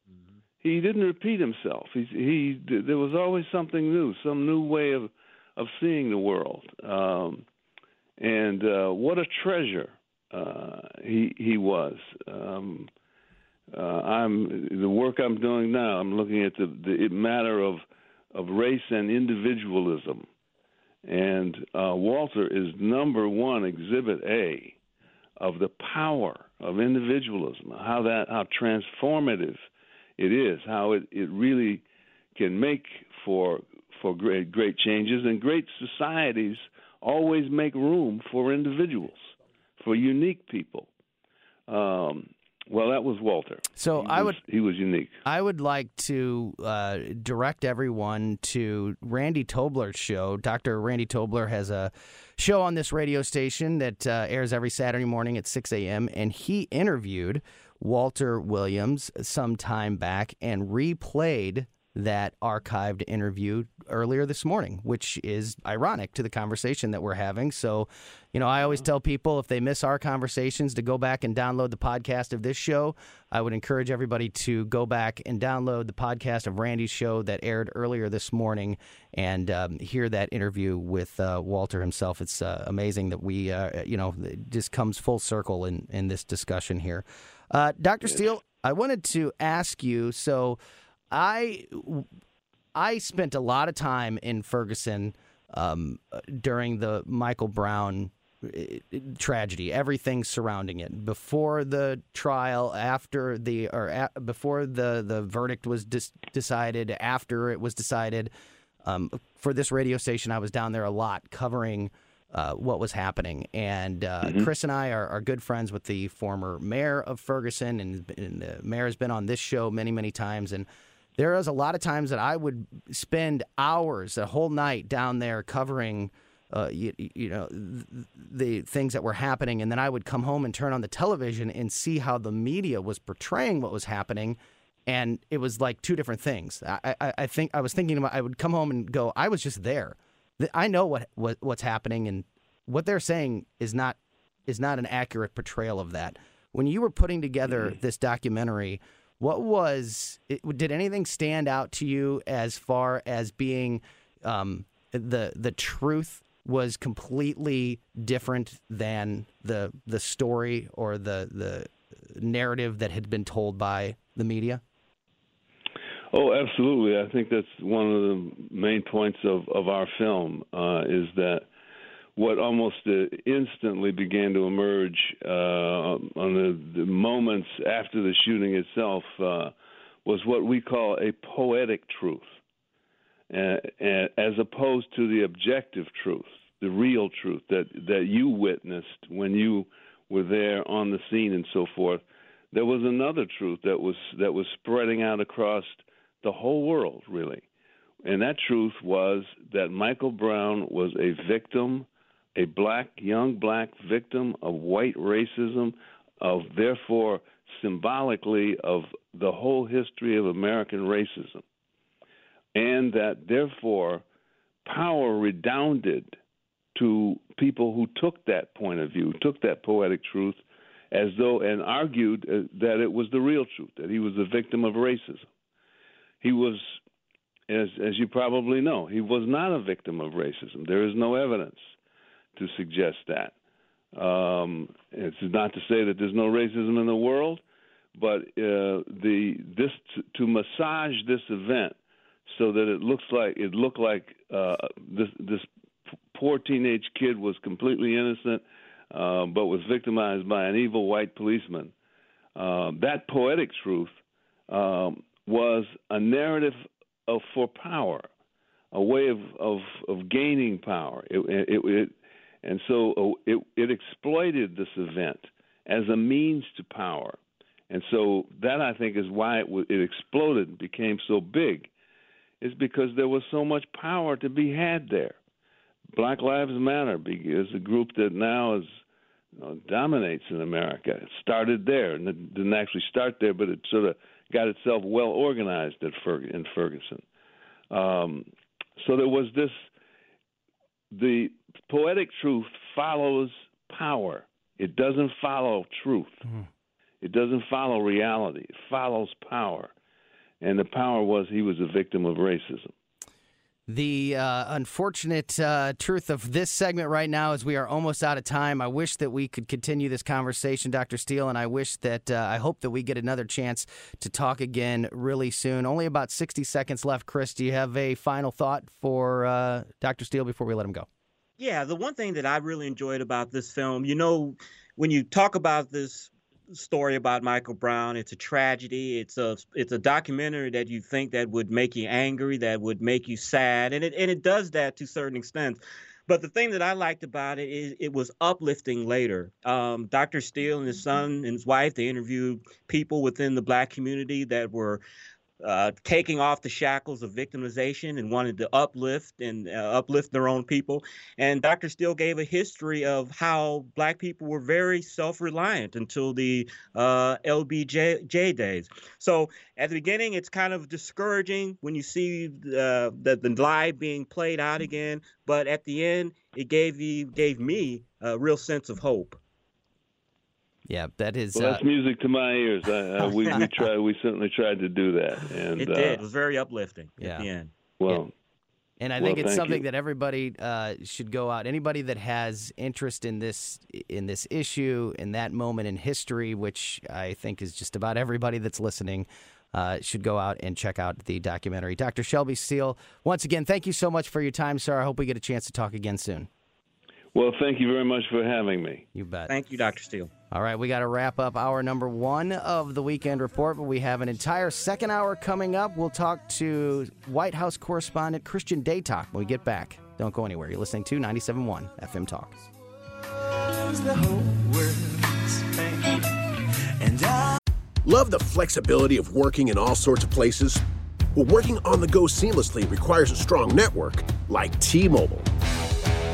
Mm-hmm. He didn't repeat himself. He, he there was always something new, some new way of of seeing the world. Um, and uh, what a treasure uh, he he was. Um, uh, I'm the work I'm doing now. I'm looking at the, the matter of of race and individualism. And uh, Walter is number one exhibit A of the power of individualism, how that how transformative it is, how it, it really can make for for great great changes. And great societies always make room for individuals, for unique people. Um, well, that was Walter. So he I was, would he was unique. I would like to uh, direct everyone to Randy Tobler's show. Doctor Randy Tobler has a show on this radio station that uh, airs every Saturday morning at six a.m. and he interviewed Walter Williams some time back and replayed that archived interview earlier this morning, which is ironic to the conversation that we're having. So, you know, I always tell people if they miss our conversations to go back and download the podcast of this show. I would encourage everybody to go back and download the podcast of Randy's show that aired earlier this morning and um, hear that interview with uh, Walter himself. It's uh, amazing that we, uh, you know, it just comes full circle in, in this discussion here. Uh, Doctor Steele, I wanted to ask you, so I I spent a lot of time in Ferguson um, during the Michael Brown tragedy, everything surrounding it, before the trial, after the or a, before the, the verdict was dis- decided, after it was decided. Um, for this radio station, I was down there a lot covering uh, what was happening. And uh, mm-hmm. Chris and I are, are good friends with the former mayor of Ferguson, and, and the mayor has been on this show many, many times. And there was a lot of times that I would spend hours, a whole night down there covering, uh, you, you know, th- the things that were happening. And then I would come home and turn on the television and see how the media was portraying what was happening. And it was like two different things. I, I, I think I was thinking about I would come home and go, I was just there. I know what, what what's happening. And what they're saying is not is not an accurate portrayal of that. When you were putting together mm-hmm. this documentary, What was it, did anything stand out to you as far as being um, the the truth was completely different than the the story or the the narrative that had been told by the media? Oh, absolutely. I think that's one of the main points of, of our film uh, is that what almost uh, instantly began to emerge uh, on the, the moments after the shooting itself uh, was what we call a poetic truth, uh, as opposed to the objective truth, the real truth that, that you witnessed when you were there on the scene and so forth. There was another truth that was that was spreading out across the whole world, really. And that truth was that Michael Brown was a victim a black, young black victim of white racism, of therefore symbolically of the whole history of American racism. And that therefore power redounded to people who took that point of view, took that poetic truth as though and argued that it was the real truth, that he was the victim of racism. He was, as, as you probably know, he was not a victim of racism. There is no evidence to suggest that. Um, it's not to say that there's no racism in the world, but uh, the this to, to massage this event so that it looks like it looked like uh, this this poor teenage kid was completely innocent, uh, but was victimized by an evil white policeman. Uh, that poetic truth um, was a narrative of for power, a way of of, of gaining power. It it, it And so it, it exploited this event as a means to power. And so that, I think, is why it, it exploded and became so big. is because there was so much power to be had there. Black Lives Matter is a group that now is, you know, dominates in America. It started there, and it didn't actually start there, but it sort of got itself well organized at Ferg- in Ferguson. Um, so there was this, the poetic truth follows power. It doesn't follow truth. Mm. It doesn't follow reality. It follows power. And the power was he was a victim of racism. The uh, unfortunate uh, truth of this segment right now is we are almost out of time. I wish that we could continue this conversation, Doctor Steele, and I wish that uh, I hope that we get another chance to talk again really soon. Only about sixty seconds left, Chris. Do you have a final thought for uh, Doctor Steele before we let him go? Yeah, the one thing that I really enjoyed about this film, you know, when you talk about this story about Michael Brown, it's a tragedy. It's a it's a documentary that you think that would make you angry, that would make you sad, and it and it does that to certain extent. But the thing that I liked about it is it was uplifting later. Um, Doctor Steele and his son and his wife, they interviewed people within the Black community that were uh, taking off the shackles of victimization and wanted to uplift and uh, uplift their own people. And Doctor Steele gave a history of how Black people were very self-reliant until the uh, L B J days. So at the beginning, it's kind of discouraging when you see uh, the, the lie being played out again. But at the end, it gave you, gave me a real sense of hope. Yeah, that is. Well, that's uh, music to my ears. I, I, we we try. We certainly tried to do that, and it did. Uh, it was very uplifting yeah. at the end. Well, yeah. and I well, think it's something you. that everybody uh, should go out. Anybody that has interest in this in this issue, in that moment in history, which I think is just about everybody that's listening, uh, should go out and check out the documentary. Doctor Shelby Steele, once again, thank you so much for your time, sir. I hope we get a chance to talk again soon. Well, thank you very much for having me. You bet. Thank you, Doctor Steele. All right, we got to wrap up hour number one of the Weekend Report, but we have an entire second hour coming up. We'll talk to White House correspondent Christian Datoc when we get back. Don't go anywhere. You're listening to ninety-seven point one F M Talk. The whole world's and I- Love the flexibility of working in all sorts of places? Well, working on the go seamlessly requires a strong network like T-Mobile.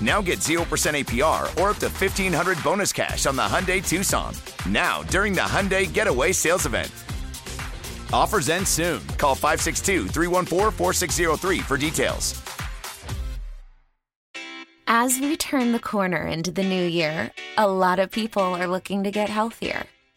Now get zero percent A P R or up to fifteen hundred dollars bonus cash on the Hyundai Tucson. Now, during the Hyundai Getaway Sales Event. Offers end soon. Call five six two, three one four, four six zero three for details. As we turn the corner into the new year, a lot of people are looking to get healthier.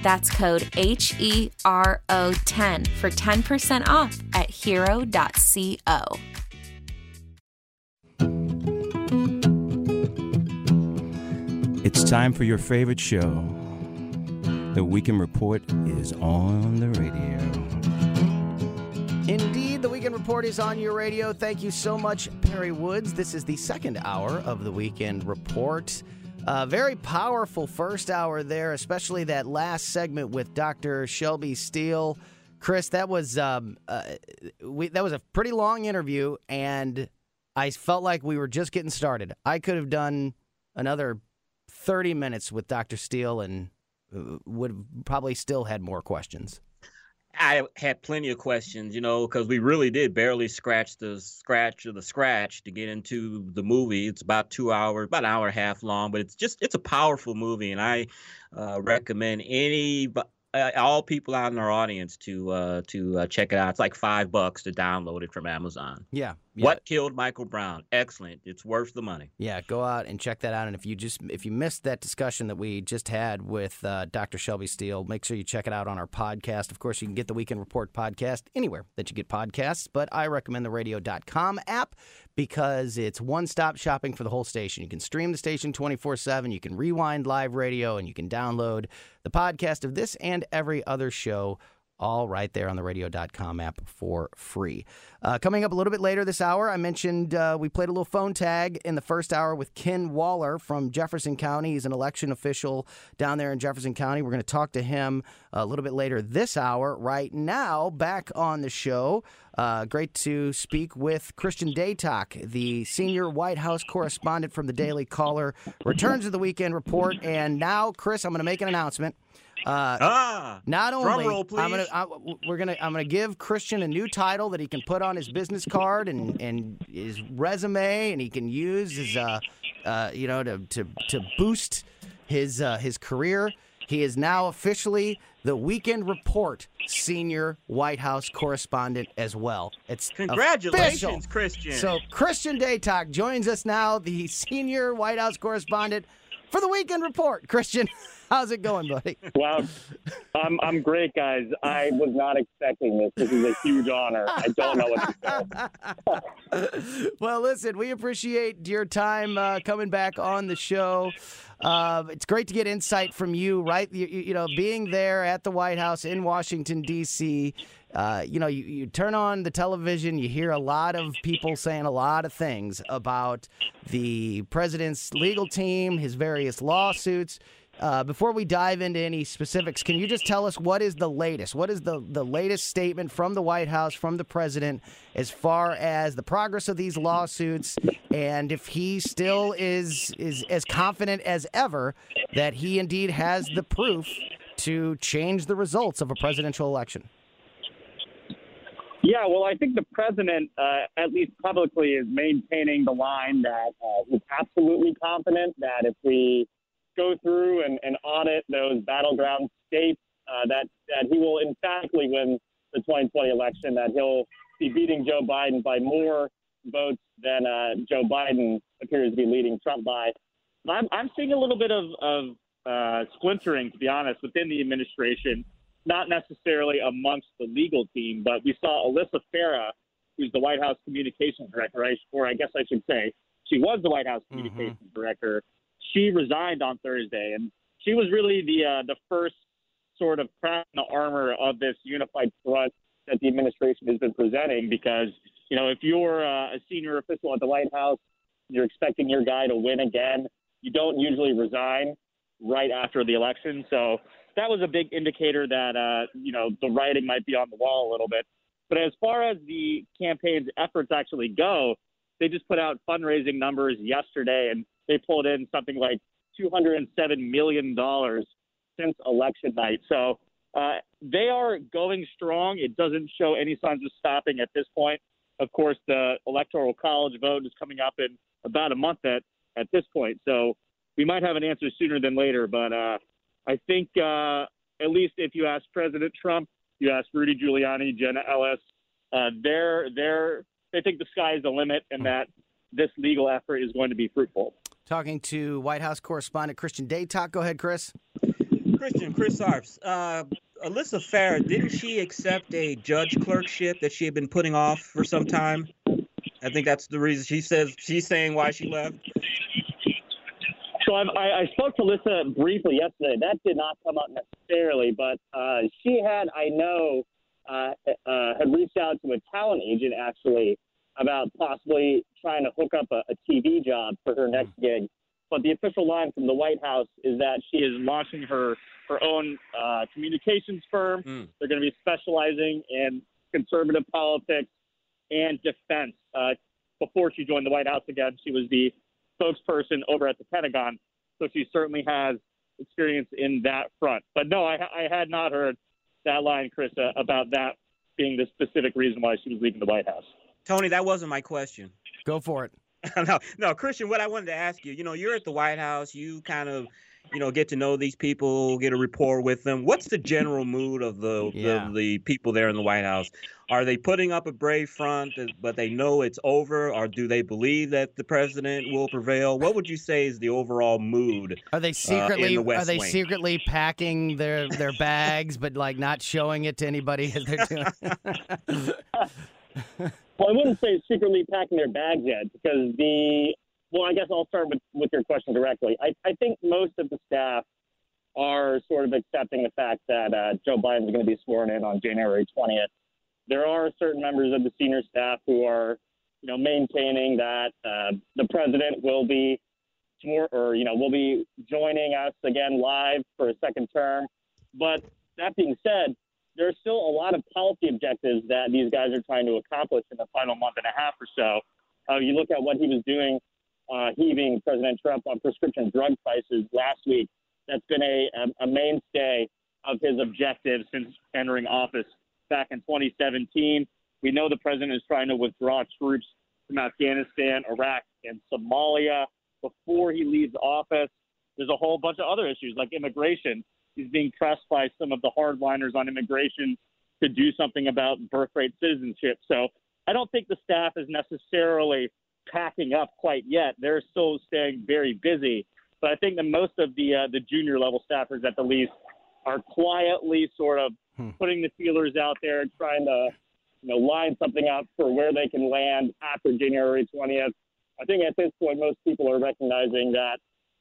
That's code H E R O ten for ten percent off at hero dot co. It's time for your favorite show. The Weekend Report is on the radio. Indeed, the Weekend Report is on your radio. Thank you so much, Perry Woods. This is the second hour of the Weekend Report. Uh, very powerful first hour there, especially that last segment with Doctor Shelby Steele. Chris, that was um, uh, we, that was a pretty long interview, and I felt like we were just getting started. I could have done another thirty minutes with Doctor Steele and would have probably still had more questions. I had plenty of questions, you know, because we really did barely scratch the scratch of the scratch to get into the movie. It's about two hours, about an hour and a half long, but it's just it's a powerful movie, and I uh, recommend any uh, all people out in our audience to uh, to uh, check it out. It's like five bucks to download it from Amazon. Yeah, yeah. What Killed Michael Brown? Excellent. It's worth the money. Yeah, go out and check that out. And if you just if you missed that discussion that we just had with uh, Doctor Shelby Steele, make sure you check it out on our podcast. Of course, you can get the Weekend Report podcast anywhere that you get podcasts, but I recommend the radio dot com app because it's one-stop shopping for the whole station. You can stream the station twenty-four seven, you can rewind live radio, and you can download the podcast of this and every other show all right there on the radio dot com app for free. Uh, coming up a little bit later this hour, I mentioned uh, we played a little phone tag in the first hour with Ken Waller from Jefferson County. He's an election official down there in Jefferson County. We're going to talk to him a little bit later this hour. Right now, back on the show, uh, great to speak with Christian Datoc, the senior White House correspondent from the Daily Caller, returns to the Weekend Report. And now, Chris, I'm going to make an announcement. Uh, ah, not only roll, I'm gonna, I, we're gonna I'm gonna give Christian a new title that he can put on his business card and, and his resume, and he can use his uh, uh, you know to to, to boost his uh, his career. He is now officially the Weekend Report senior White House correspondent as well. It's congratulations, official. Christian. So Christian Datoc joins us now, the senior White House correspondent for the Weekend Report. Christian, how's it going, buddy? Wow. I'm I'm great, guys. I was not expecting this. This is a huge honor. I don't know what to say. Well, listen, we appreciate your time uh, coming back on the show. Uh, it's great to get insight from you, right? You, you know, being there at the White House in Washington, D C, uh, you know, you, you turn on the television, you hear a lot of people saying a lot of things about the president's legal team, his various lawsuits. Uh, before we dive into any specifics, can you just tell us what is the latest? What is the, the latest statement from the White House, from the president, as far as the progress of these lawsuits, and if he still is is as confident as ever that he indeed has the proof to change the results of a presidential election? Yeah, well, I think the president, uh, at least publicly, is maintaining the line that uh, he's absolutely confident that if we go through and, and audit those battleground states, uh, that, that he will emphatically win the twenty twenty election, that he'll be beating Joe Biden by more votes than uh, Joe Biden appears to be leading Trump by. I'm, I'm seeing a little bit of, of uh, splintering, to be honest, within the administration, not necessarily amongst the legal team, but we saw Alyssa Farah, who's the White House communications director, or I guess I should say she was the White House communications mm-hmm. director. She resigned on Thursday, and she was really the uh, the first sort of crack in the armor of this unified front that the administration has been presenting. Because, you know, if you're uh, a senior official at the White House, you're expecting your guy to win again. You don't usually resign right after the election. So that was a big indicator that, uh, you know, the writing might be on the wall a little bit. But as far as the campaign's efforts actually go, they just put out fundraising numbers yesterday, and they pulled in something like two hundred seven million dollars since election night. So uh, they are going strong. It doesn't show any signs of stopping at this point. Of course, the Electoral College vote is coming up in about a month at, at this point. So we might have an answer sooner than later. But uh, I think uh, at least if you ask President Trump, you ask Rudy Giuliani, Jenna Ellis, uh, they're, they're, they think the sky is the limit and that this legal effort is going to be fruitful. Talking to White House correspondent Christian Datoc. Go ahead, Chris. Christian, Chris Arps. Uh, Alyssa Farah, didn't she accept a judge clerkship that she had been putting off for some time? I think that's the reason she says she's saying why she left. So I've, I, I spoke to Alyssa briefly yesterday. That did not come up necessarily, but uh, she had, I know, uh, uh, had reached out to a talent agent, actually, about possibly trying to hook up a, a T V job for her next gig. But the official line from the White House is that she is launching her, her own uh, communications firm. Mm. They're going to be specializing in conservative politics and defense. Uh, before she joined the White House again, she was the spokesperson over at the Pentagon, so she certainly has experience in that front. But no, I, I had not heard that line, Krista, about that being the specific reason why she was leaving the White House. Tony, that wasn't my question. Go for it. no, no, Christian, what I wanted to ask you, you know, you're at the White House, you kind of, you know, get to know these people, get a rapport with them. What's the general mood of the yeah. the, the people there in the White House? Are they putting up a brave front, but they know it's over? Or do they believe that the president will prevail? What would you say is the overall mood? Are they secretly uh, in the West Are they Wing? secretly packing their, their bags, but like not showing it to anybody as they're doing it? Well, I wouldn't say secretly packing their bags yet, because the well, I guess I'll start with, with your question directly. I, I think most of the staff are sort of accepting the fact that uh, Joe Biden is going to be sworn in on January twentieth. There are certain members of the senior staff who are, you know, maintaining that uh, the president will be swor- or you know will be joining us again live for a second term. But that being said, there's still a lot of policy objectives that these guys are trying to accomplish in the final month and a half or so. Uh, you look at what he was doing. Uh, heaving President Trump on prescription drug prices last week. That's been a, a mainstay of his objectives since entering office back in twenty seventeen. We know the president is trying to withdraw troops from Afghanistan, Iraq, and Somalia before he leaves office. There's a whole bunch of other issues like immigration. He's being pressed by some of the hardliners on immigration to do something about birthright citizenship. So I don't think the staff is necessarily packing up quite yet. They're still staying very busy, but I think that most of the uh, the junior level staffers at the least are quietly sort of hmm. putting the feelers out there and trying to, you know, line something up for where they can land after January twentieth. I think at this point most people are recognizing that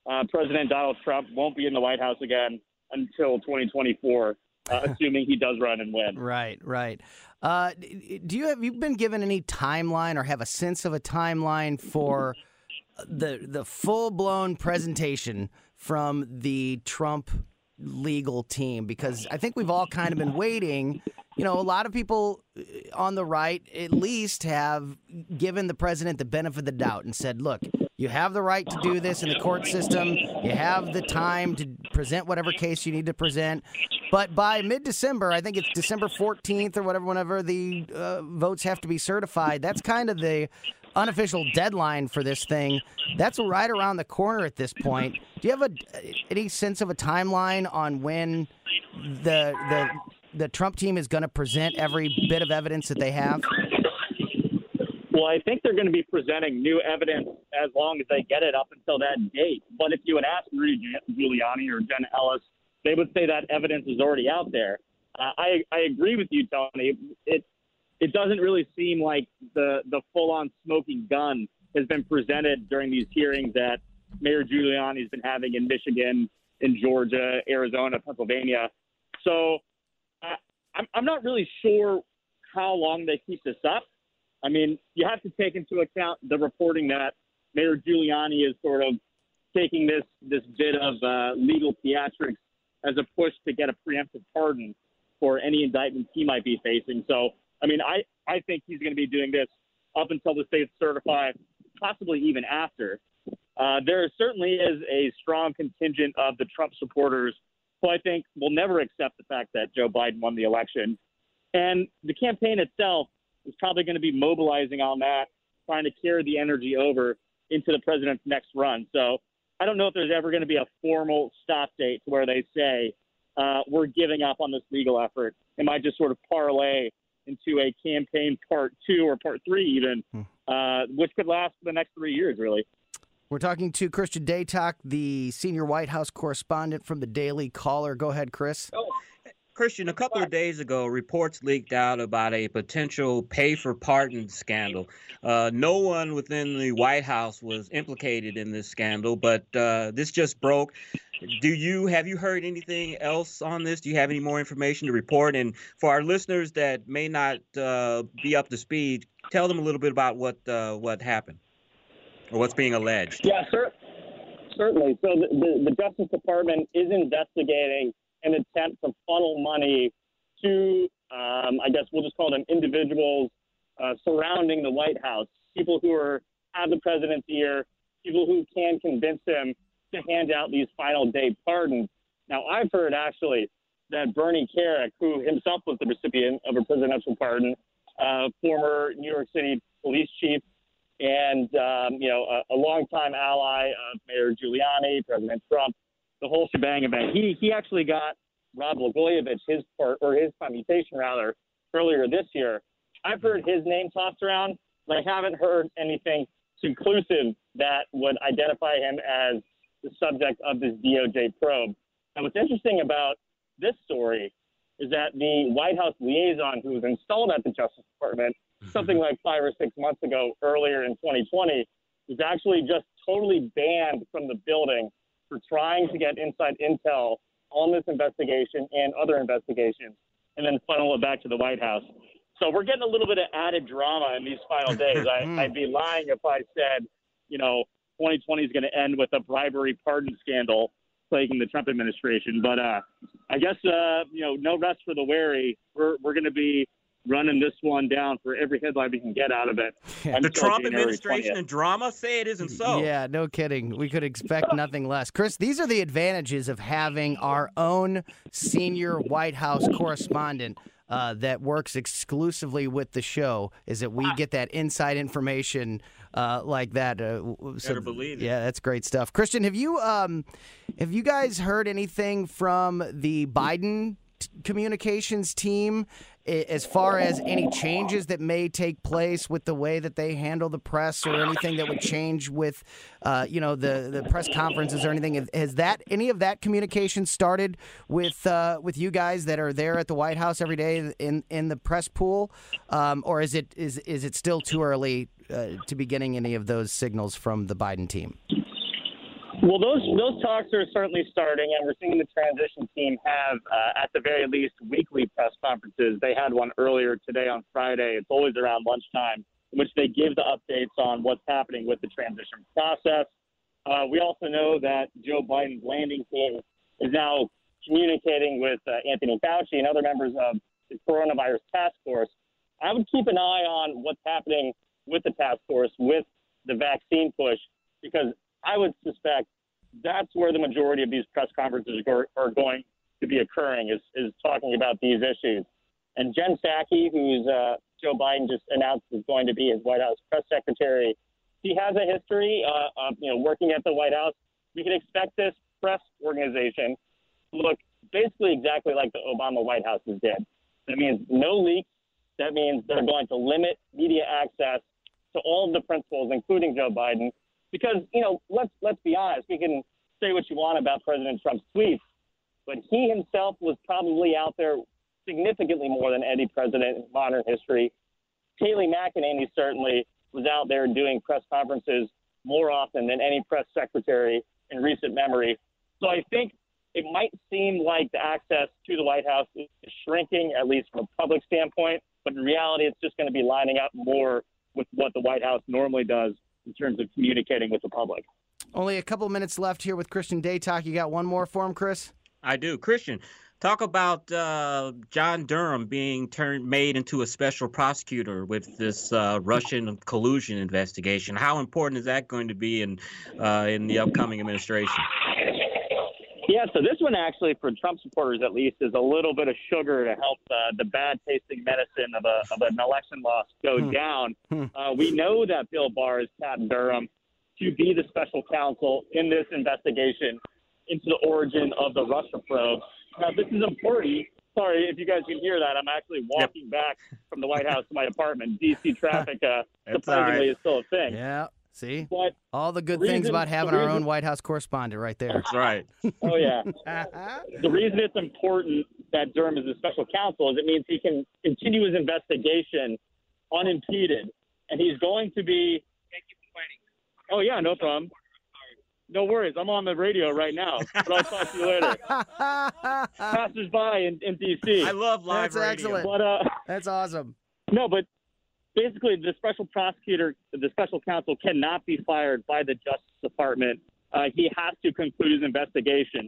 uh, President Donald Trump won't be in the White House again until twenty twenty-four. Uh, assuming he does run and win. Right, right. Uh, do you have you been given any timeline or have a sense of a timeline for the the full-blown presentation from the Trump legal team? Because I think we've all kind of been waiting. You know, a lot of people on the right at least have given the president the benefit of the doubt and said, look, you have the right to do this in the court system. You have the time to present whatever case you need to present. But by mid-December, I think it's December fourteenth or whatever, whenever the uh, votes have to be certified, that's kind of the unofficial deadline for this thing. That's right around the corner at this point. Do you have a, any sense of a timeline on when the the the Trump team is going to present every bit of evidence that they have? Well, I think they're going to be presenting new evidence as long as they get it up until that date. But if you would ask Rudy Giuliani or Jenna Ellis, they would say that evidence is already out there. Uh, I, I agree with you, Tony. It it doesn't really seem like the, the full-on smoking gun has been presented during these hearings that Mayor Giuliani's been having in Michigan, in Georgia, Arizona, Pennsylvania. So uh, I'm, I'm not really sure how long they keep this up. I mean, you have to take into account the reporting that Mayor Giuliani is sort of taking this this bit of uh, legal theatrics as a push to get a preemptive pardon for any indictments he might be facing. So, I mean, I, I think he's going to be doing this up until the states certify, possibly even after. Uh, there certainly is a strong contingent of the Trump supporters who I think will never accept the fact that Joe Biden won the election. And the campaign itself is probably going to be mobilizing on that, trying to carry the energy over into the president's next run. So I don't know if there's ever going to be a formal stop date to where they say, uh, we're giving up on this legal effort. It might just sort of parlay into a campaign part two or part three even, uh, which could last for the next three years, really. We're talking to Christian Datoc, the senior White House correspondent from the Daily Caller. Go ahead, Chris. Oh. Christian, a couple of days ago, reports leaked out about a potential pay-for-pardon scandal. Uh, no one within the White House was implicated in this scandal, but uh, this just broke. Do you have you heard anything else on this? Do you have any more information to report? And for our listeners that may not uh, be up to speed, tell them a little bit about what uh, what happened or what's being alleged. Yeah, sir, certainly. So the, the, the Justice Department is investigating an attempt to funnel money to, um, I guess we'll just call them individuals uh, surrounding the White House, people who are have the president's ear, people who can convince him to hand out these final day pardons. Now, I've heard actually that Bernie Carrick, who himself was the recipient of a presidential pardon, uh, former New York City police chief and, um, you know, a, a longtime ally of Mayor Giuliani, President Trump, the whole shebang of that. He he actually got Rob Blagojevich, his part, or his commutation rather, earlier this year. I've heard his name tossed around, but I haven't heard anything conclusive that would identify him as the subject of this D O J probe. And what's interesting about this story is that the White House liaison who was installed at the Justice Department something like five or six months ago, earlier in twenty twenty, was actually just totally banned from the building for trying to get inside intel on this investigation and other investigations, and then funnel it back to the White House. So we're getting a little bit of added drama in these final days. I, I'd be lying if I said, you know, twenty twenty is going to end with a bribery pardon scandal plaguing the Trump administration. But uh, I guess, uh, you know, no rest for the wary. We're we're going to be running this one down for every headline we can get out of it. Yeah. The Trump administration and drama? Say it isn't so. Yeah, no kidding. We could expect nothing less. Chris, these are the advantages of having our own senior White House correspondent uh, that works exclusively with the show, is that we get that inside information uh, like that. Uh, so, Better believe it. Yeah, that's great stuff. Christian, have you, um, have you guys heard anything from the Biden communications team as far as any changes that may take place with the way that they handle the press, or anything that would change with, uh, you know, the, the press conferences or anything? Has that any of that communication started with uh, with you guys that are there at the White House every day in in the press pool, um, or is it is is it still too early uh, to be getting any of those signals from the Biden team? Well, those those talks are certainly starting, and we're seeing the transition team have, uh, at the very least, weekly press conferences. They had one earlier today on Friday. It's always around lunchtime, in which they give the updates on what's happening with the transition process. Uh, we also know that Joe Biden's landing team is now communicating with uh, Anthony Fauci and other members of the coronavirus task force. I would keep an eye on what's happening with the task force, with the vaccine push, because I would suspect that's where the majority of these press conferences are, are going to be occurring, is, is talking about these issues. And Jen Psaki, who's uh, Joe Biden just announced is going to be his White House press secretary, she has a history uh, of you know working at the White House. We can expect this press organization to look basically exactly like the Obama White Houses did. That means no leaks. That means they're going to limit media access to all of the principals, including Joe Biden. Because, you know, let's let's be honest, we can say what you want about President Trump's tweets, but he himself was probably out there significantly more than any president in modern history. Kayleigh McEnany certainly was out there doing press conferences more often than any press secretary in recent memory. So I think it might seem like the access to the White House is shrinking, at least from a public standpoint, but in reality, it's just going to be lining up more with what the White House normally does in terms of communicating with the public. Only a couple minutes left here with Christian Datoc. You got one more for him, Chris? I do. Christian, talk about uh, John Durham being turned made into a special prosecutor with this uh, Russian collusion investigation. How important is that going to be in uh, in the upcoming administration? Yeah, so this one actually, for Trump supporters at least, is a little bit of sugar to help uh, the bad-tasting medicine of, a, of an election loss go hmm. down. Uh, we know that Bill Barr has tapped Durham to be the special counsel in this investigation into the origin of the Russia probe. Now, this is important. Sorry if you guys can hear that. I'm actually walking yep. back from the White House to my apartment. D C traffic, uh, surprisingly, right. is still a thing. Yeah. See, but all the good reason, things about having reason, our own White House correspondent right there. That's right. Oh, yeah. The reason it's important that Durham is a special counsel is it means he can continue his investigation unimpeded. And he's going to be – Thank you for fighting. Oh, yeah, no problem. No worries. I'm on the radio right now, but I'll talk to you later. Passers-by in, in D C I love live That's radio. Excellent. But, uh, That's awesome. No, but basically the special prosecutor, the special counsel cannot be fired by the Justice Department. Uh, he has to conclude his investigation.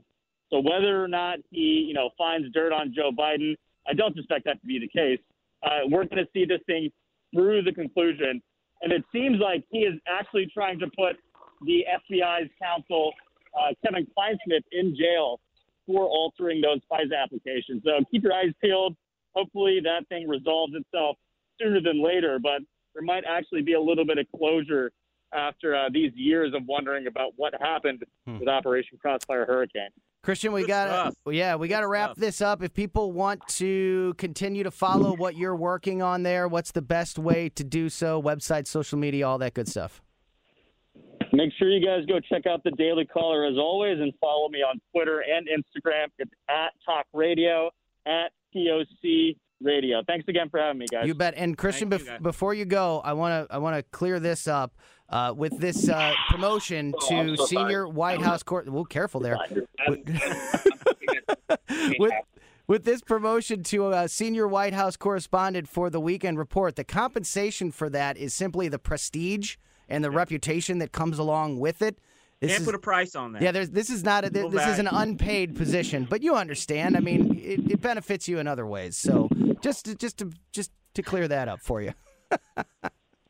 So whether or not he, you know, finds dirt on Joe Biden, I don't suspect that to be the case. Uh, we're going to see this thing through the conclusion. And it seems like he is actually trying to put the F B I's counsel, uh, Kevin Kleinsmith, in jail for altering those FISA applications. So keep your eyes peeled. Hopefully that thing resolves itself sooner than later. But there might actually be a little bit of closure after uh, these years of wondering about what happened hmm. with Operation Crossfire Hurricane. Christian, we got to yeah, we got to wrap this up. If people want to continue to follow what you're working on there, what's the best way to do so? Website, social media, all that good stuff. Make sure you guys go check out the Daily Caller as always, and follow me on Twitter and Instagram. It's at Talk Radio, at T O C Radio. Thanks again for having me, guys. You bet. And Christian, you, bef- before you go, I want to I want to clear this up. Uh, with this uh, promotion oh, to so senior sorry. White House court, well, careful there. with, with this promotion to uh, senior White House correspondent for the Weekend Report, the compensation for that is simply the prestige and the yeah. reputation that comes along with it. This Can't is, put a price on that. Yeah, there's, this is not a, this, this is an unpaid position, but you understand. I mean, it, it benefits you in other ways. So just to, just to just to clear that up for you.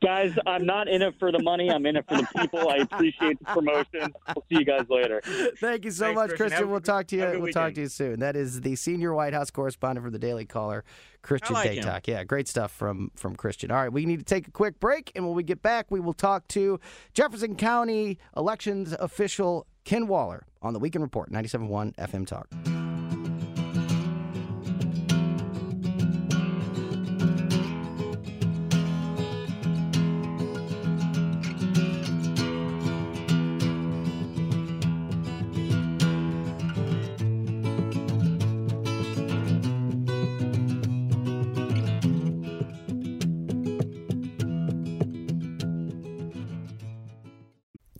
Guys, I'm not in it for the money. I'm in it for the people. I appreciate the promotion. We'll see you guys later. Thank you so Thanks, much, Christian. Have, we'll talk to you. We'll weekend. talk to you soon. That is the senior White House correspondent for the Daily Caller, Christian like Datoc. Yeah, great stuff from from Christian. All right, we need to take a quick break, and when we get back, we will talk to Jefferson County elections official Ken Waller on the Weekend Report, ninety-seven point one F M Talk.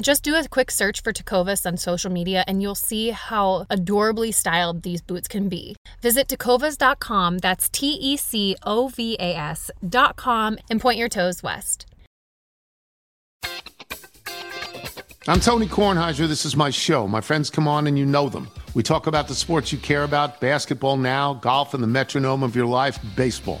Just do a quick search for Tecovas on social media and you'll see how adorably styled these boots can be. Visit tecovas dot com, that's T E C O V A S dot com, and point your toes west. I'm Tony Kornheiser. This is my show. My friends come on and you know them. We talk about the sports you care about, basketball now, golf, and the metronome of your life, baseball.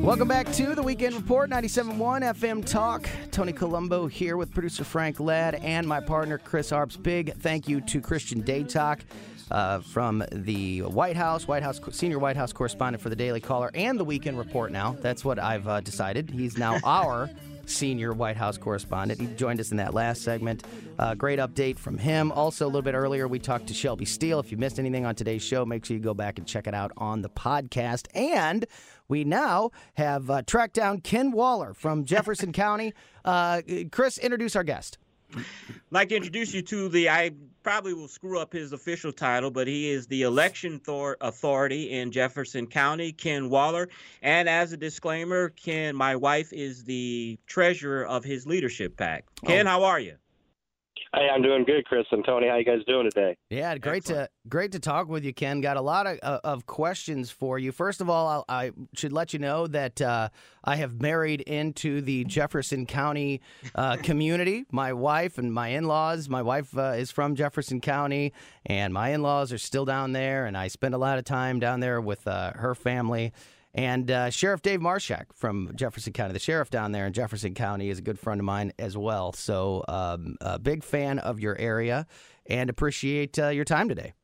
Welcome back to the Weekend Report, ninety-seven point one F M Talk. Tony Colombo here with producer Frank Ladd and my partner Chris Arps. Big thank you to Christian Datoc uh, from the White House, White House senior White House correspondent for the Daily Caller and the Weekend Report now. That's what I've uh, decided. He's now our senior White House correspondent. He joined us in that last segment. Uh, great update from him. Also, a little bit earlier, we talked to Shelby Steele. If you missed anything on today's show, make sure you go back and check it out on the podcast. And we now have uh, tracked down Ken Waller from Jefferson County. Uh, Chris, introduce our guest. Like to introduce you to the, I probably will screw up his official title, but he is the election thor- authority in Jefferson County, Ken Waller. And as a disclaimer, Ken, my wife is the treasurer of his leadership pack. Ken, oh. How are you? Hey, I'm doing good, Chris and Tony. How you guys doing today? Yeah, great Excellent. to great to talk with you, Ken. Got a lot of uh, of questions for you. First of all, I'll, I should let you know that uh, I have married into the Jefferson County uh, community. My wife and my in-laws. My wife uh, is from Jefferson County, and my in-laws are still down there. And I spend a lot of time down there with uh, her family. And uh, Sheriff Dave Marshak from Jefferson County, the sheriff down there in Jefferson County, is a good friend of mine as well. So um, a big fan of your area and appreciate uh, your time today.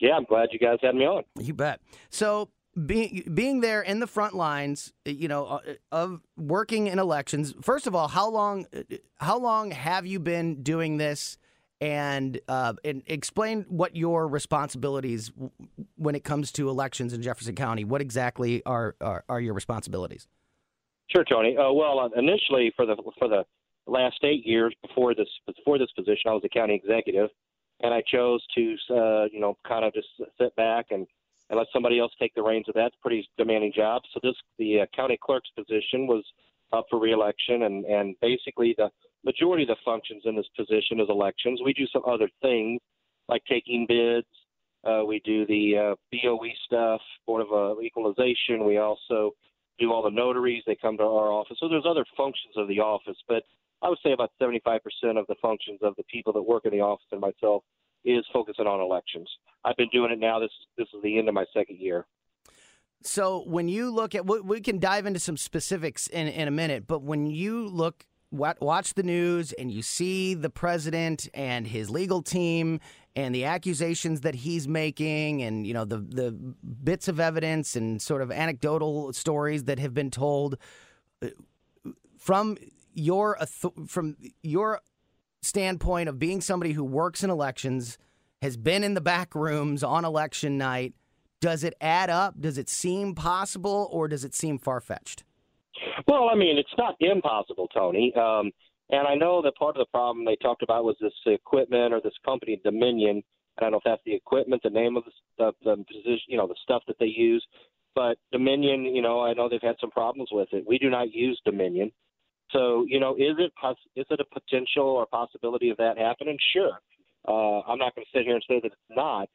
Yeah, I'm glad you guys had me on. You bet. So being being there in the front lines, you know, of working in elections, first of all, how long how long have you been doing this? And, uh, and explain what your responsibilities when it comes to elections in Jefferson County. What exactly are are, are your responsibilities? Sure, Tony. Uh, well, initially for the for the last eight years before this before this position, I was a county executive, and I chose to uh, you know kind of just sit back and, and let somebody else take the reins of that. It's a pretty demanding job. So this the uh, county clerk's position was up for re-election, and, and basically the majority of the functions in this position is elections. We do some other things like taking bids. Uh, we do the uh, B O E stuff, Board of uh, Equalization. We also do all the notaries. They come to our office. So there's other functions of the office, but I would say about seventy-five percent of the functions of the people that work in the office and myself is focusing on elections. I've been doing it now. This, this is the end of my second year. So when you look at, we can dive into some specifics in, in a minute, but when you look, watch the news and you see the president and his legal team and the accusations that he's making and, you know, the, the bits of evidence and sort of anecdotal stories that have been told from your from your standpoint of being somebody who works in elections, has been in the back rooms on election night. Does it add up? Does it seem possible or does it seem far-fetched? Well, I mean, it's not impossible, Tony. Um, and I know that part of the problem they talked about was this equipment or this company, Dominion. I don't know if that's the equipment, the name of the stuff, the position, you know, the stuff that they use. But Dominion, you know, I know they've had some problems with it. We do not use Dominion. So, you know, is it is it a potential or possibility of that happening? Sure. Uh, I'm not going to sit here and say that it's not.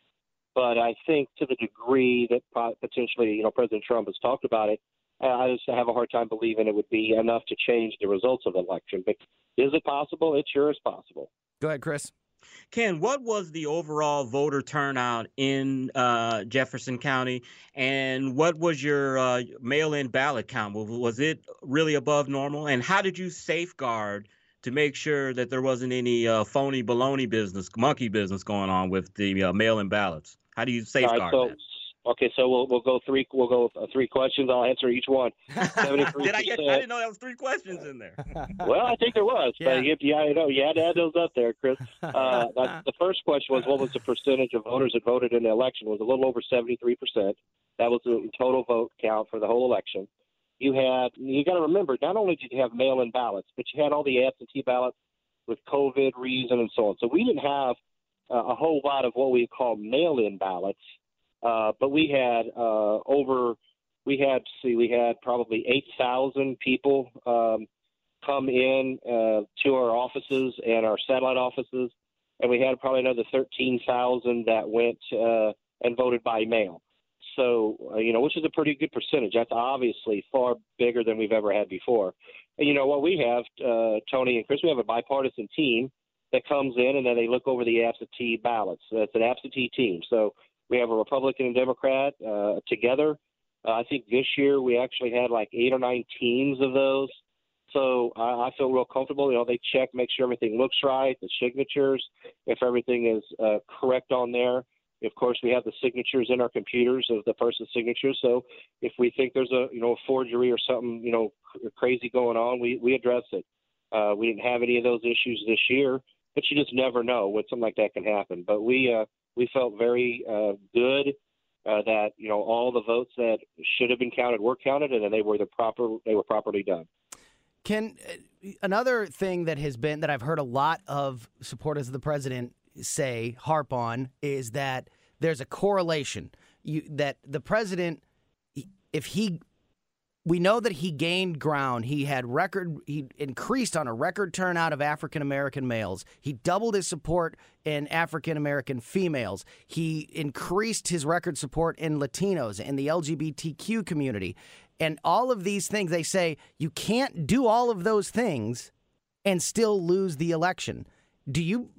But I think to the degree that potentially, you know, President Trump has talked about it, I just have a hard time believing it would be enough to change the results of the election. But is it possible? It sure is possible. Go ahead, Chris. Ken, what was the overall voter turnout in uh, Jefferson County? And what was your uh, mail-in ballot count? Was it really above normal? And how did you safeguard to make sure that there wasn't any uh, phony baloney business, monkey business going on with the uh, mail-in ballots? How do you safeguard right, so- that? Okay, so we'll we'll go three we'll go three questions. I'll answer each one. seventy-three percent Did I get? I didn't know there was three questions in there. Well, I think there was, yeah. but if you, I know you had to add those up there, Chris. Uh, the first question was, what was the percentage of voters that voted in the election? It was a little over seventy-three percent. That was the total vote count for the whole election. You had you got to remember, not only did you have mail-in ballots, but you had all the absentee ballots with COVID reason and so on. So we didn't have uh, a whole lot of what we call mail-in ballots. Uh, but we had uh, over, we had, see, we had probably eight thousand people um, come in uh, to our offices and our satellite offices, and we had probably another thirteen thousand that went uh, and voted by mail. So, uh, you know, which is a pretty good percentage. That's obviously far bigger than we've ever had before. And, you know, what we have, uh, Tony and Chris, we have a bipartisan team that comes in and then they look over the absentee ballots. That's an absentee team. So we have a Republican and Democrat uh, together. Uh, I think this year we actually had like eight or nine teams of those. So uh, I feel real comfortable. You know, they check, make sure everything looks right, the signatures, if everything is uh, correct on there. Of course, we have the signatures in our computers of the person's signature. So if we think there's a, you know, a forgery or something, you know, crazy going on, we, we address it. Uh, we didn't have any of those issues this year, but you just never know when something like that can happen. But we uh, – We felt very uh, good uh, that, you know, all the votes that should have been counted were counted and that they were the proper they were properly done. Ken, another thing that has been that I've heard a lot of supporters of the president say, harp on, is that there's a correlation. You, that the president, if he, we know that he gained ground. He had record, he increased on a record turnout of African-American males. He doubled his support in African-American females. He increased his record support in Latinos and the L G B T Q community. And all of these things, they say, you can't do all of those things and still lose the election. Do you...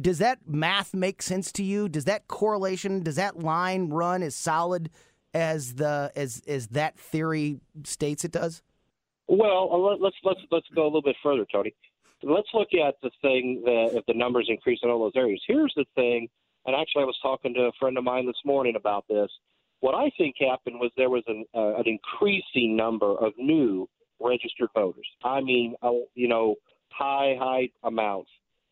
Does that math make sense to you? Does that correlation, does that line run as solid as the as as that theory states it does? Well, let's let's let's go a little bit further, Tony. Let's look at the thing that if the numbers increase in all those areas. Here's the thing, and actually I was talking to a friend of mine this morning about this. What I think happened was there was an uh, an increasing number of new registered voters. I mean, you know, high high amounts.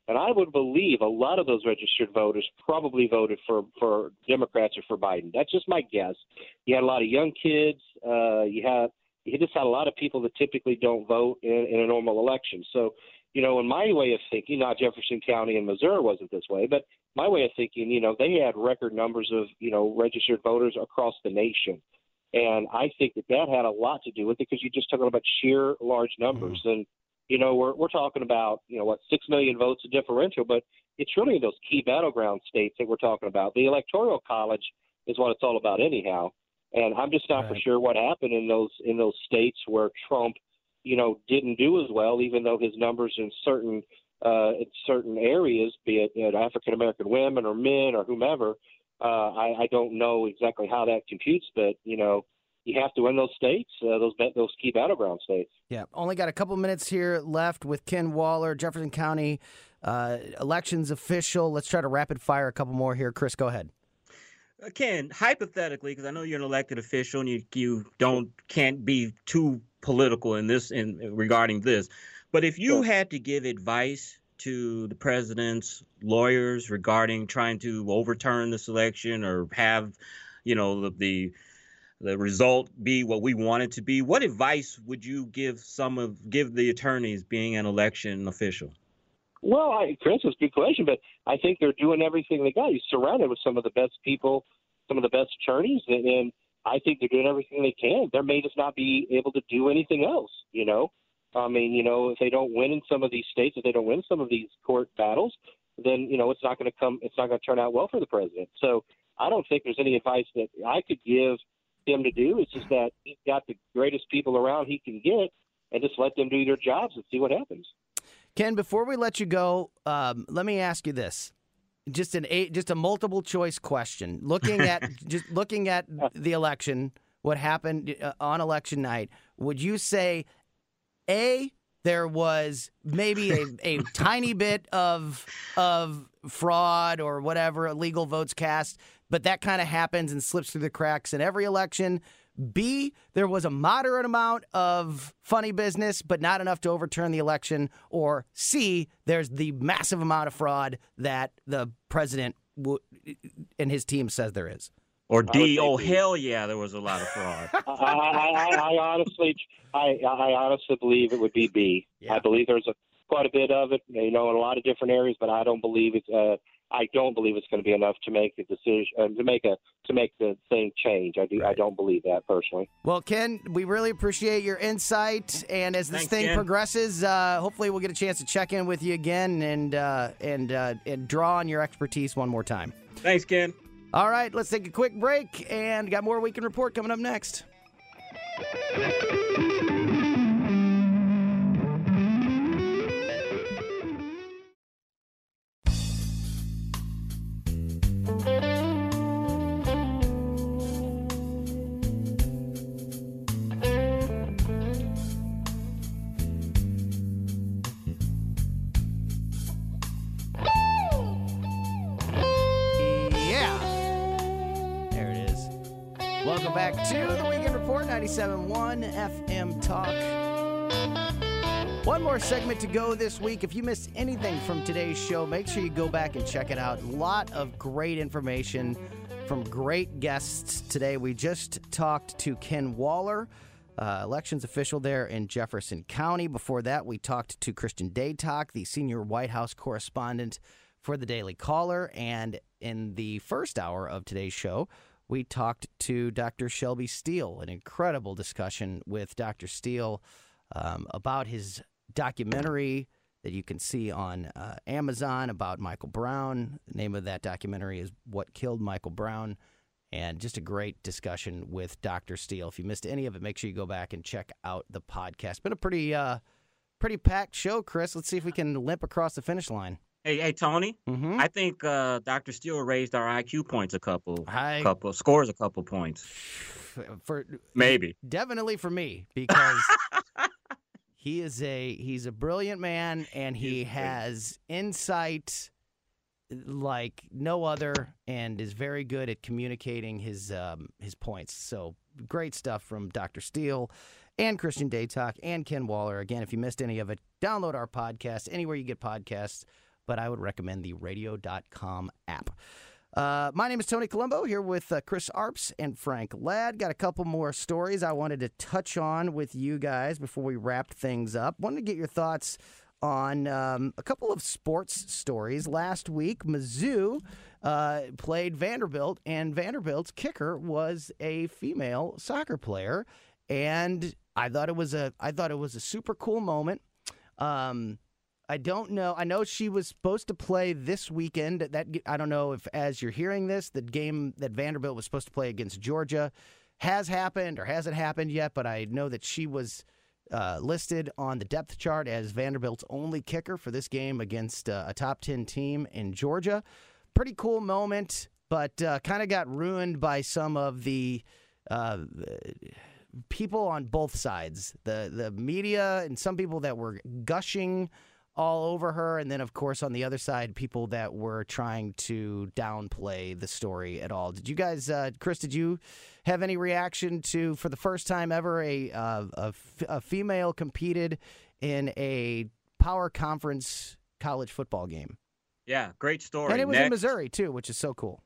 And I would believe a lot of those registered voters probably voted for, for Democrats or for Biden. That's just my guess. You had a lot of young kids. Uh, you had you just had a lot of people that typically don't vote in, in a normal election. So, you know, in my way of thinking, not Jefferson County in Missouri wasn't this way, but my way of thinking, you know, they had record numbers of, you know, registered voters across the nation. And I think that that had a lot to do with it because you're just talking about sheer large numbers. And You know, we're we're talking about, you know, what, six million votes of differential, but it's really those key battleground states that we're talking about. The Electoral College is what it's all about anyhow, and I'm just not right. for sure what happened in those in those states where Trump, you know, didn't do as well, even though his numbers in certain uh, in certain areas, be it you know, African-American women or men or whomever, uh, I, I don't know exactly how that computes, but, you know, you have to win those states, uh, those those key battleground states. Yeah, only got a couple minutes here left with Ken Waller, Jefferson County uh, elections official. Let's try to rapid fire a couple more here. Chris, go ahead. Uh, Ken, hypothetically, because I know you're an elected official and you you don't can't be too political in this in regarding this, but if you sure. had to give advice to the president's lawyers regarding trying to overturn this election or have, you know, the, the the result be what we want it to be, what advice would you give some of give the attorneys being an election official? Well, I, Chris, it's a good question, but I think they're doing everything they got. You're surrounded with some of the best people, some of the best attorneys, and, and I think they're doing everything they can. They may just not be able to do anything else, you know. I mean, you know, if they don't win in some of these states, if they don't win some of these court battles, then, you know, it's not going to come, it's not going to turn out well for the president. So I don't think there's any advice that I could give him to do. It's just that he's got the greatest people around he can get, and just let them do their jobs and see what happens. Ken, before we let you go, um, let me ask you this: just an a, just a multiple choice question. Looking at just looking at the election, what happened uh, on election night? Would you say A, there was maybe a, a tiny bit of of fraud or whatever, illegal votes cast, but that kind of happens and slips through the cracks in every election? B, there was a moderate amount of funny business, but not enough to overturn the election. Or C, there's the massive amount of fraud that the president w- and his team says there is. Or D, oh, D. hell yeah, there was a lot of fraud. I, I, I honestly I, I honestly believe it would be B. Yeah. I believe there's a, quite a bit of it, you know, in a lot of different areas, but I don't believe it's uh, – I don't believe it's going to be enough to make a decision, uh, to make a to make the thing change. I do. Right. I don't believe that personally. Well, Ken, we really appreciate your insight, and as this Thanks, thing Ken. progresses, uh, hopefully we'll get a chance to check in with you again and uh, and uh, and draw on your expertise one more time. Thanks, Ken. All right, let's take a quick break, and got more Weekend Report coming up next. ninety-seven point one F M Talk. One more segment to go this week. If you missed anything from today's show, make sure you go back and check it out. A lot of great information from great guests today. We just talked to Ken Waller uh, elections official there in Jefferson County. Before that, we talked to Christian Datoc, the senior White House correspondent for the Daily Caller. And in the first hour of today's show, we talked to Doctor Shelby Steele, an incredible discussion with Doctor Steele um, about his documentary that you can see on uh, Amazon about Michael Brown. The name of that documentary is What Killed Michael Brown, and just a great discussion with Doctor Steele. If you missed any of it, make sure you go back and check out the podcast. Been a pretty uh, pretty packed show, Chris. Let's see if we can limp across the finish line. Hey, hey, Tony. Mm-hmm. I think uh, Doctor Steele raised our I Q points a couple, I... couple scores a couple points. For maybe, definitely for me, because he is a he's a brilliant man, and he, he has insight like no other, and is very good at communicating his um, his points. So great stuff from Doctor Steele and Christian Datoc and Ken Waller. Again, if you missed any of it, download our podcast anywhere you get podcasts. But I would recommend the radio dot com app. Uh, my name is Tony Colombo, here with uh, Chris Arps and Frank Ladd. Got a couple more stories I wanted to touch on with you guys before we wrap things up. Wanted to get your thoughts on um, a couple of sports stories. Last week, Mizzou uh, played Vanderbilt, and Vanderbilt's kicker was a female soccer player. And I thought it was a I thought it was a super cool moment. Um, I don't know. I know she was supposed to play this weekend. That I don't know if, as you're hearing this, the game that Vanderbilt was supposed to play against Georgia has happened or hasn't happened yet, but I know that she was uh, listed on the depth chart as Vanderbilt's only kicker for this game against uh, a top ten team in Georgia. Pretty cool moment, but uh, kind of got ruined by some of the uh, people on both sides, the the media and some people that were gushing all over her, and then, of course, on the other side, people that were trying to downplay the story at all. Did you guys, uh, Chris, did you have any reaction to, for the first time ever, a, uh, a, f- a female competed in a power conference college football game? Yeah, great story. And it was Next. in Missouri, too, which is so cool.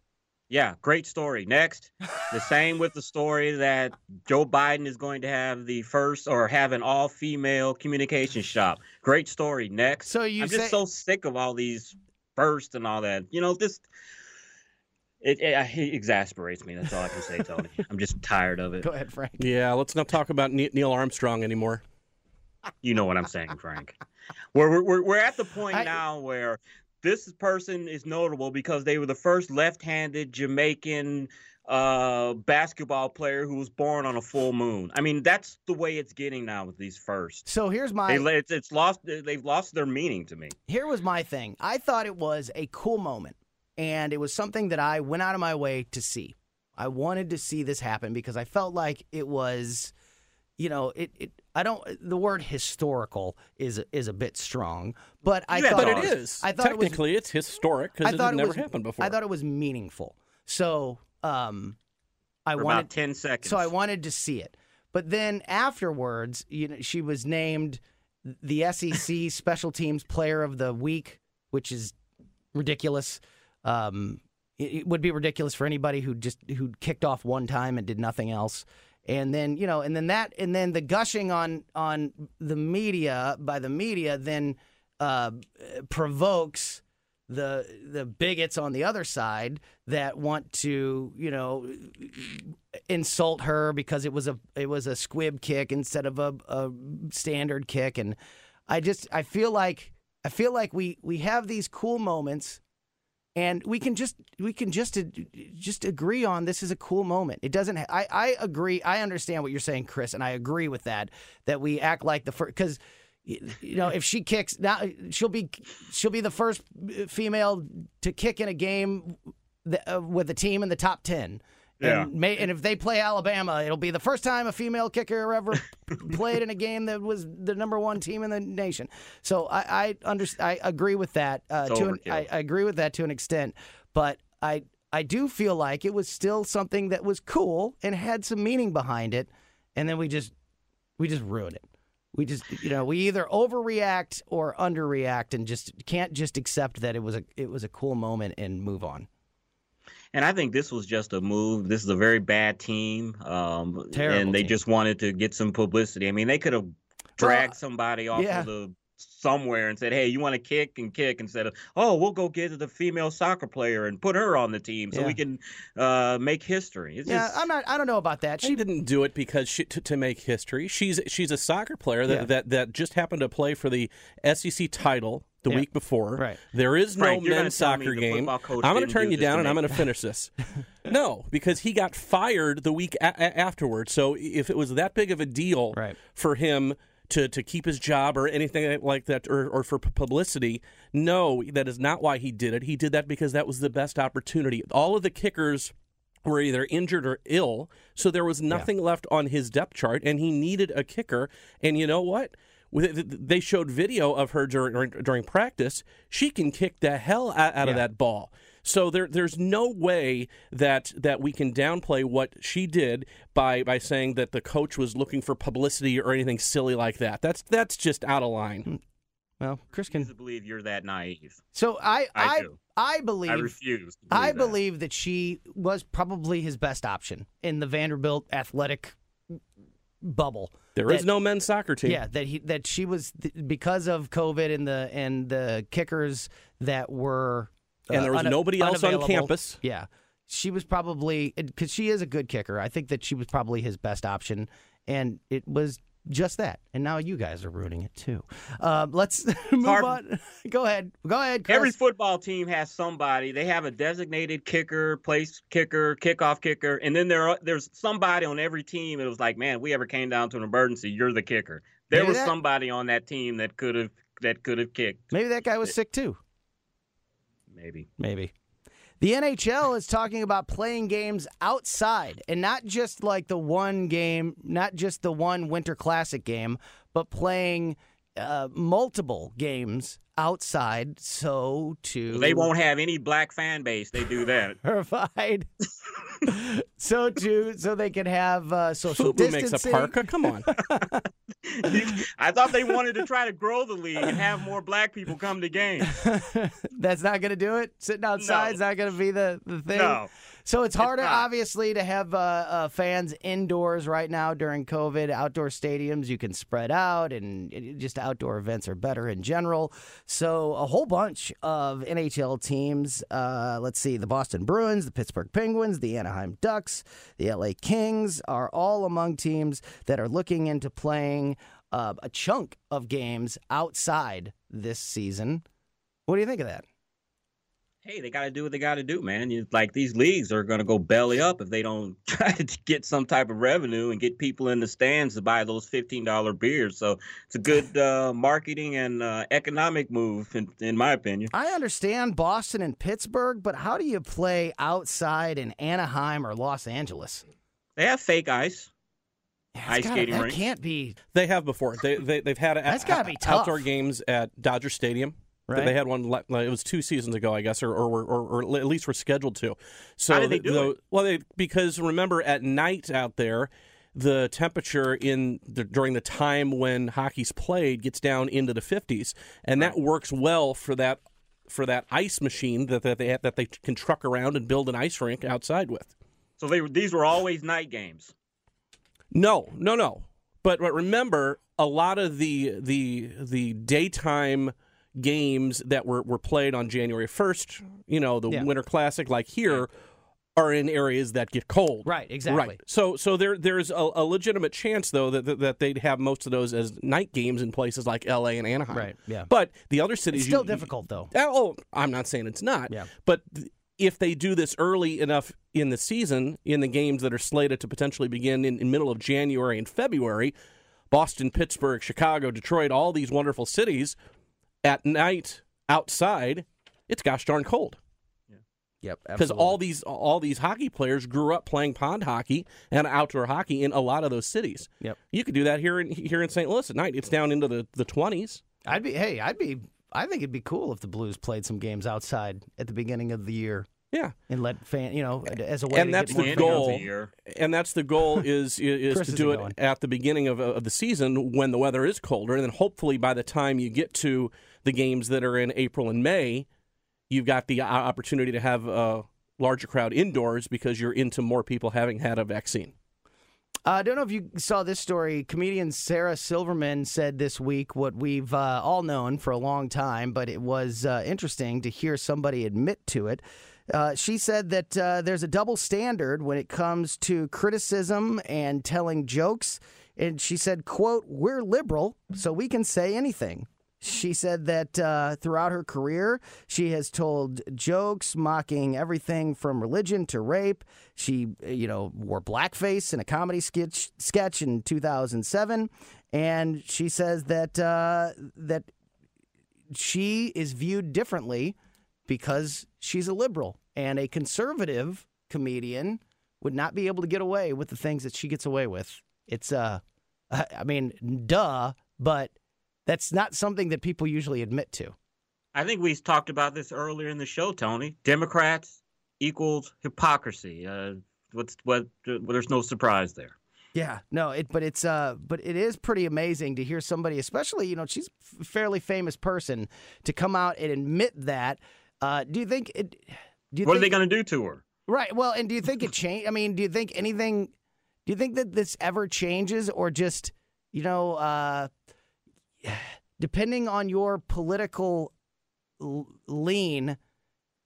Yeah, great story. Next, the same with the story that Joe Biden is going to have the first or have an all-female communication shop. Great story. Next. So you I'm say- just so sick of all these firsts and all that. You know, this it, it, it exasperates me. That's all I can say, Tony. I'm just tired of it. Go ahead, Frank. Yeah, let's not talk about Neil Armstrong anymore. You know what I'm saying, Frank. We're, we're, we're at the point I- now where this person is notable because they were the first left-handed Jamaican uh, basketball player who was born on a full moon. I mean, that's the way it's getting now with these firsts. So here's my they, it's, it's lost they've lost their meaning to me. Here was my thing. I thought it was a cool moment, and it was something that I went out of my way to see. I wanted to see this happen because I felt like it was, you know, it. it I don't. The word "historical" is is a bit strong, but I yeah, thought but it is. I thought technically it was, it's historic because it had never was, happened before. I thought it was meaningful, so um, I For wanted about ten seconds. So I wanted to see it, but then afterwards, you know, she was named the S E C Special Teams Player of the Week, which is ridiculous. Um, it, it would be ridiculous for anybody who just who kicked off one time and did nothing else. And then, you know, and then that, and then the gushing on on the media by the media then uh, provokes the the bigots on the other side that want to, you know, insult her because it was a it was a squib kick instead of a, a standard kick. And I just I feel like I feel like we we have these cool moments. And we can just we can just just agree on this is a cool moment. It doesn't. Ha- I I agree. I understand what you're saying, Chris, and I agree with that. That we act like the first, because you know if she kicks now, she'll be she'll be the first female to kick in a game th- uh, with a team in the top ten. Yeah. And, may, and if they play Alabama, it'll be the first time a female kicker ever played in a game that was the number one team in the nation. So I I, under, I agree with that. Uh, to an, I, I agree with that to an extent, but I I do feel like it was still something that was cool and had some meaning behind it, and then we just we just ruined it. We just you know we either overreact or underreact, and just can't just accept that it was a it was a cool moment and move on. And I think this was just a move. This is a very bad team. Um, Terrible and they team. Just wanted to get some publicity. I mean, they could have dragged well, somebody off yeah. of the somewhere and said, hey, you want to kick and kick instead of, oh, we'll go get the female soccer player and put her on the team so yeah. we can uh, make history. It's yeah, just, I'm not, I don't know about that. She didn't do it because she, to, to make history. She's she's a soccer player that, yeah. that, that just happened to play for the S E C title the yeah. week before. Right. There is no Frank, men's soccer game. I'm going to turn you down and I'm going to finish this. No, because he got fired the week a- a- afterwards. So if it was that big of a deal right. for him to to keep his job or anything like that, or, or for publicity. No, that is not why he did it. He did that because that was the best opportunity. All of the kickers were either injured or ill, so there was nothing yeah. left on his depth chart, and he needed a kicker. And you know what? They showed video of her during, during practice. She can kick the hell out, out yeah. of that ball. So there, there's no way that that we can downplay what she did by, by saying that the coach was looking for publicity or anything silly like that. That's that's just out of line. Well, Chris can believe you're that naive. So I I I, do. I believe I refuse. To believe I that. believe that she was probably his best option in the Vanderbilt athletic bubble. There that, is no men's soccer team. Yeah, that he that she was because of COVID and the and the kickers that were. And uh, there was una- nobody else on campus. Yeah. She was probably, because she is a good kicker, I think that she was probably his best option, and it was just that. And now you guys are ruining it, too. Uh, let's move Our, on. Go ahead. Go ahead, Chris. Every football team has somebody. They have a designated kicker, place kicker, kickoff kicker, and then there are, there's somebody on every team. It was like, man, we ever came down to an emergency, you're the kicker. There Maybe was that? somebody on that team that could have that could have kicked. Maybe that guy was sick, too. Maybe. Maybe. The N H L is talking about playing games outside, and not just like the one game, not just the one Winter Classic game, but playing uh, multiple games outside. So to they won't have any black fan base. They do that. Provide. so to so they can have uh, social Who distancing. Makes a parka? Come on. I thought they wanted to try to grow the league and have more black people come to games. That's not going to do it? Sitting outside no. is not going to be the, the thing? No. So it's harder, it's obviously, to have uh, uh, fans indoors right now during COVID. Outdoor stadiums, you can spread out, and just outdoor events are better in general. So a whole bunch of N H L teams, uh, let's see, the Boston Bruins, the Pittsburgh Penguins, the Anaheim Ducks, the L A Kings are all among teams that are looking into playing uh, a chunk of games outside this season. What do you think of that? Hey, they got to do what they got to do, man. You, like, these leagues are going to go belly up if they don't try to get some type of revenue and get people in the stands to buy those fifteen dollar beers. So it's a good uh, marketing and uh, economic move, in, in my opinion. I understand Boston and Pittsburgh, but how do you play outside in Anaheim or Los Angeles? They have fake ice. That's ice gotta, skating rink. That can't be. They have before. They, they, they've had a, That's gotta a, be tough. outdoor games at Dodger Stadium. Right. They had one. It was two seasons ago, I guess, or or, or, or at least were scheduled to. So How did they do the, it? Well, they, because remember, at night out there, the temperature in the, during the time when hockey's played gets down into the fifties, and right. that works well for that for that ice machine that that they have, that they can truck around and build an ice rink outside with. So they were, these were always night games. No, no, no. But, but remember, a lot of the the the daytime games that were, were played on January first, you know, the yeah. Winter Classic, like here, are in areas that get cold. Right, exactly. Right. So so there there's a, a legitimate chance, though, that that they'd have most of those as night games in places like L A and Anaheim. Right, yeah. But the other cities... It's still you, difficult, though. Oh, I'm not saying it's not. Yeah. But if they do this early enough in the season, in the games that are slated to potentially begin in the middle of January and February, Boston, Pittsburgh, Chicago, Detroit, all these wonderful cities... At night, outside, it's gosh darn cold. Yeah. Yep, absolutely. Because all these all these hockey players grew up playing pond hockey and outdoor hockey in a lot of those cities. Yep. You could do that here in here in Saint Louis at night. It's down into the, the twenties. I'd be hey, I'd be I think it'd be cool if the Blues played some games outside at the beginning of the year. Yeah, and let fan you know as a way and to that's get the goal. And that's the goal is is, is to do it going. at the beginning of of the season when the weather is colder, and then hopefully by the time you get to the games that are in April and May, you've got the opportunity to have uh, larger crowd indoors because you're into more people having had a vaccine. Uh, I don't know if you saw this story. Comedian Sarah Silverman said this week what we've uh, all known for a long time, but it was uh, interesting to hear somebody admit to it. Uh, she said that uh, there's a double standard when it comes to criticism and telling jokes. And she said, quote, "We're liberal, so we can say anything." She said that uh, throughout her career, she has told jokes mocking everything from religion to rape. She, you know, wore blackface in a comedy sketch sketch in two thousand seven, and she says that uh, that she is viewed differently because she's a liberal, and a conservative comedian would not be able to get away with the things that she gets away with. It's uh, I mean, duh, but. That's not something that people usually admit to. I think we talked about this earlier in the show, Tony. Democrats equals hypocrisy. Uh, what's what? Well, there's no surprise there. Yeah, no, it, but it's uh, but it is pretty amazing to hear somebody, especially you know, she's a fairly famous person, to come out and admit that. Uh, do you think? It, do you what think, are they going to do to her? Right. Well, and do you think it change? I mean, do you think anything? Do you think that this ever changes, or just you know? Uh, Depending on your political lean,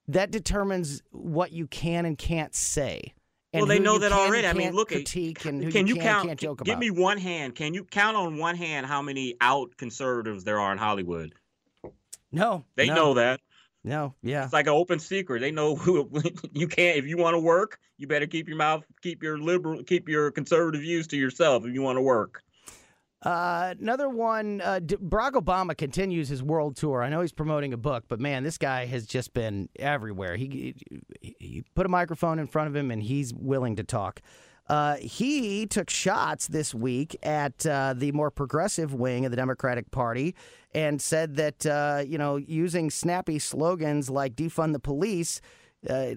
that determines what you can and can't say. And well, they know that already. I mean, look at critique and who you can't joke about. Give me one hand. Can you count on one hand how many out conservatives there are in Hollywood? No, they know that. No, yeah, it's like an open secret. They know who you can't. If you want to work, you better keep your mouth, keep your liberal, keep your conservative views to yourself. If you want to work. Uh, another one, uh, D- Barack Obama continues his world tour. I know he's promoting a book, but man, this guy has just been everywhere. He, he, he put a microphone in front of him, and he's willing to talk. Uh, he took shots this week at uh, the more progressive wing of the Democratic Party and said that, uh, you know, using snappy slogans like defund the police, uh,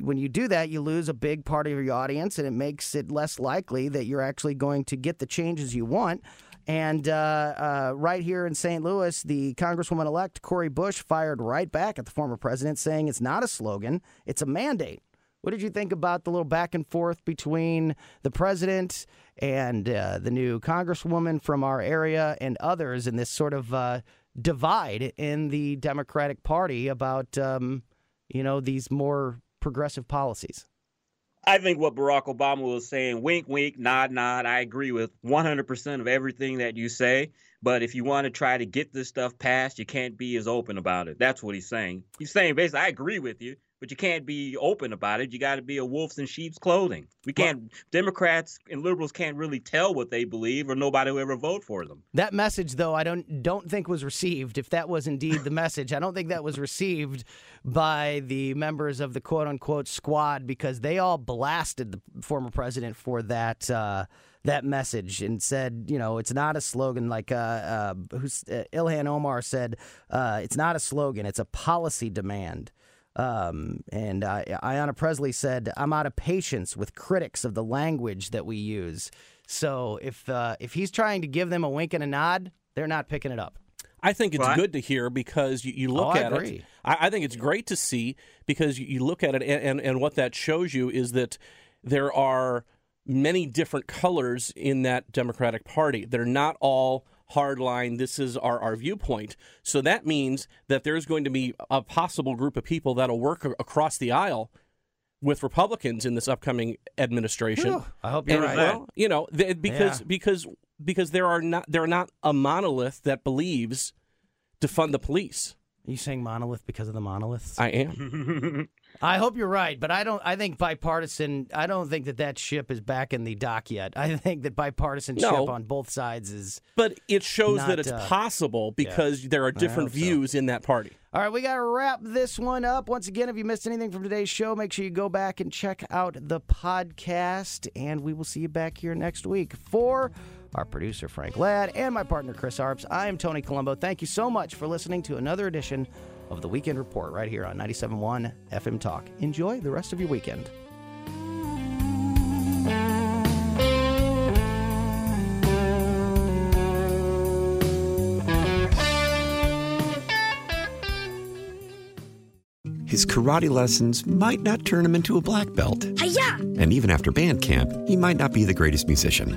when you do that, you lose a big part of your audience, and it makes it less likely that you're actually going to get the changes you want. And uh, uh, right here in Saint Louis, the Congresswoman-elect Cori Bush fired right back at the former president, saying it's not a slogan, it's a mandate. What did you think about the little back and forth between the president and uh, the new Congresswoman from our area and others in this sort of uh, divide in the Democratic Party about, um, you know, these more progressive policies? I think what Barack Obama was saying, wink, wink, nod, nod, I agree with one hundred percent of everything that you say. But if you want to try to get this stuff passed, you can't be as open about it. That's what he's saying. He's saying basically, I agree with you, but you can't be open about it. You got to be a wolf's in sheep's clothing. We can't. Well, Democrats and liberals can't really tell what they believe, or nobody will ever vote for them. That message, though, I don't don't think was received. If that was indeed the message, I don't think that was received by the members of the quote unquote squad, because they all blasted the former president for that uh, that message and said, you know, it's not a slogan, like uh, uh, who's, uh, Ilhan Omar said, uh, it's not a slogan, it's a policy demand. Um, and uh, Ayanna Presley said, I'm out of patience with critics of the language that we use. So if uh, if he's trying to give them a wink and a nod, they're not picking it up. I think it's well, I, good to hear because you, you look oh, at I it. I, I think it's great to see because you, you look at it and, and, and what that shows you is that there are many different colors in that Democratic Party. They're not all hardline, this is our, our viewpoint. So that means that there's going to be a possible group of people that'll work a- across the aisle with Republicans in this upcoming administration. Whew, I hope you're and, right. Well, you know, they, because yeah. because because there are not there are not a monolith that believes defund the police. Are you saying monolith because of the monoliths? I am. I hope you're right, but I don't. I think bipartisan. I don't think that that ship is back in the dock yet. I think that bipartisanship no, on both sides is. But it shows not, that it's uh, possible because yeah, there are different views so. in that party. All right, we got to wrap this one up. Once again, if you missed anything from today's show, make sure you go back and check out the podcast, and we will see you back here next week. For our producer, Frank Ladd, and my partner, Chris Arps, I am Tony Colombo. Thank you so much for listening to another edition of The Weekend Report right here on ninety-seven point one F M Talk. Enjoy the rest of your weekend. his karate lessons might not turn him into a black belt. Hi-ya! And even after band camp, he might not be the greatest musician.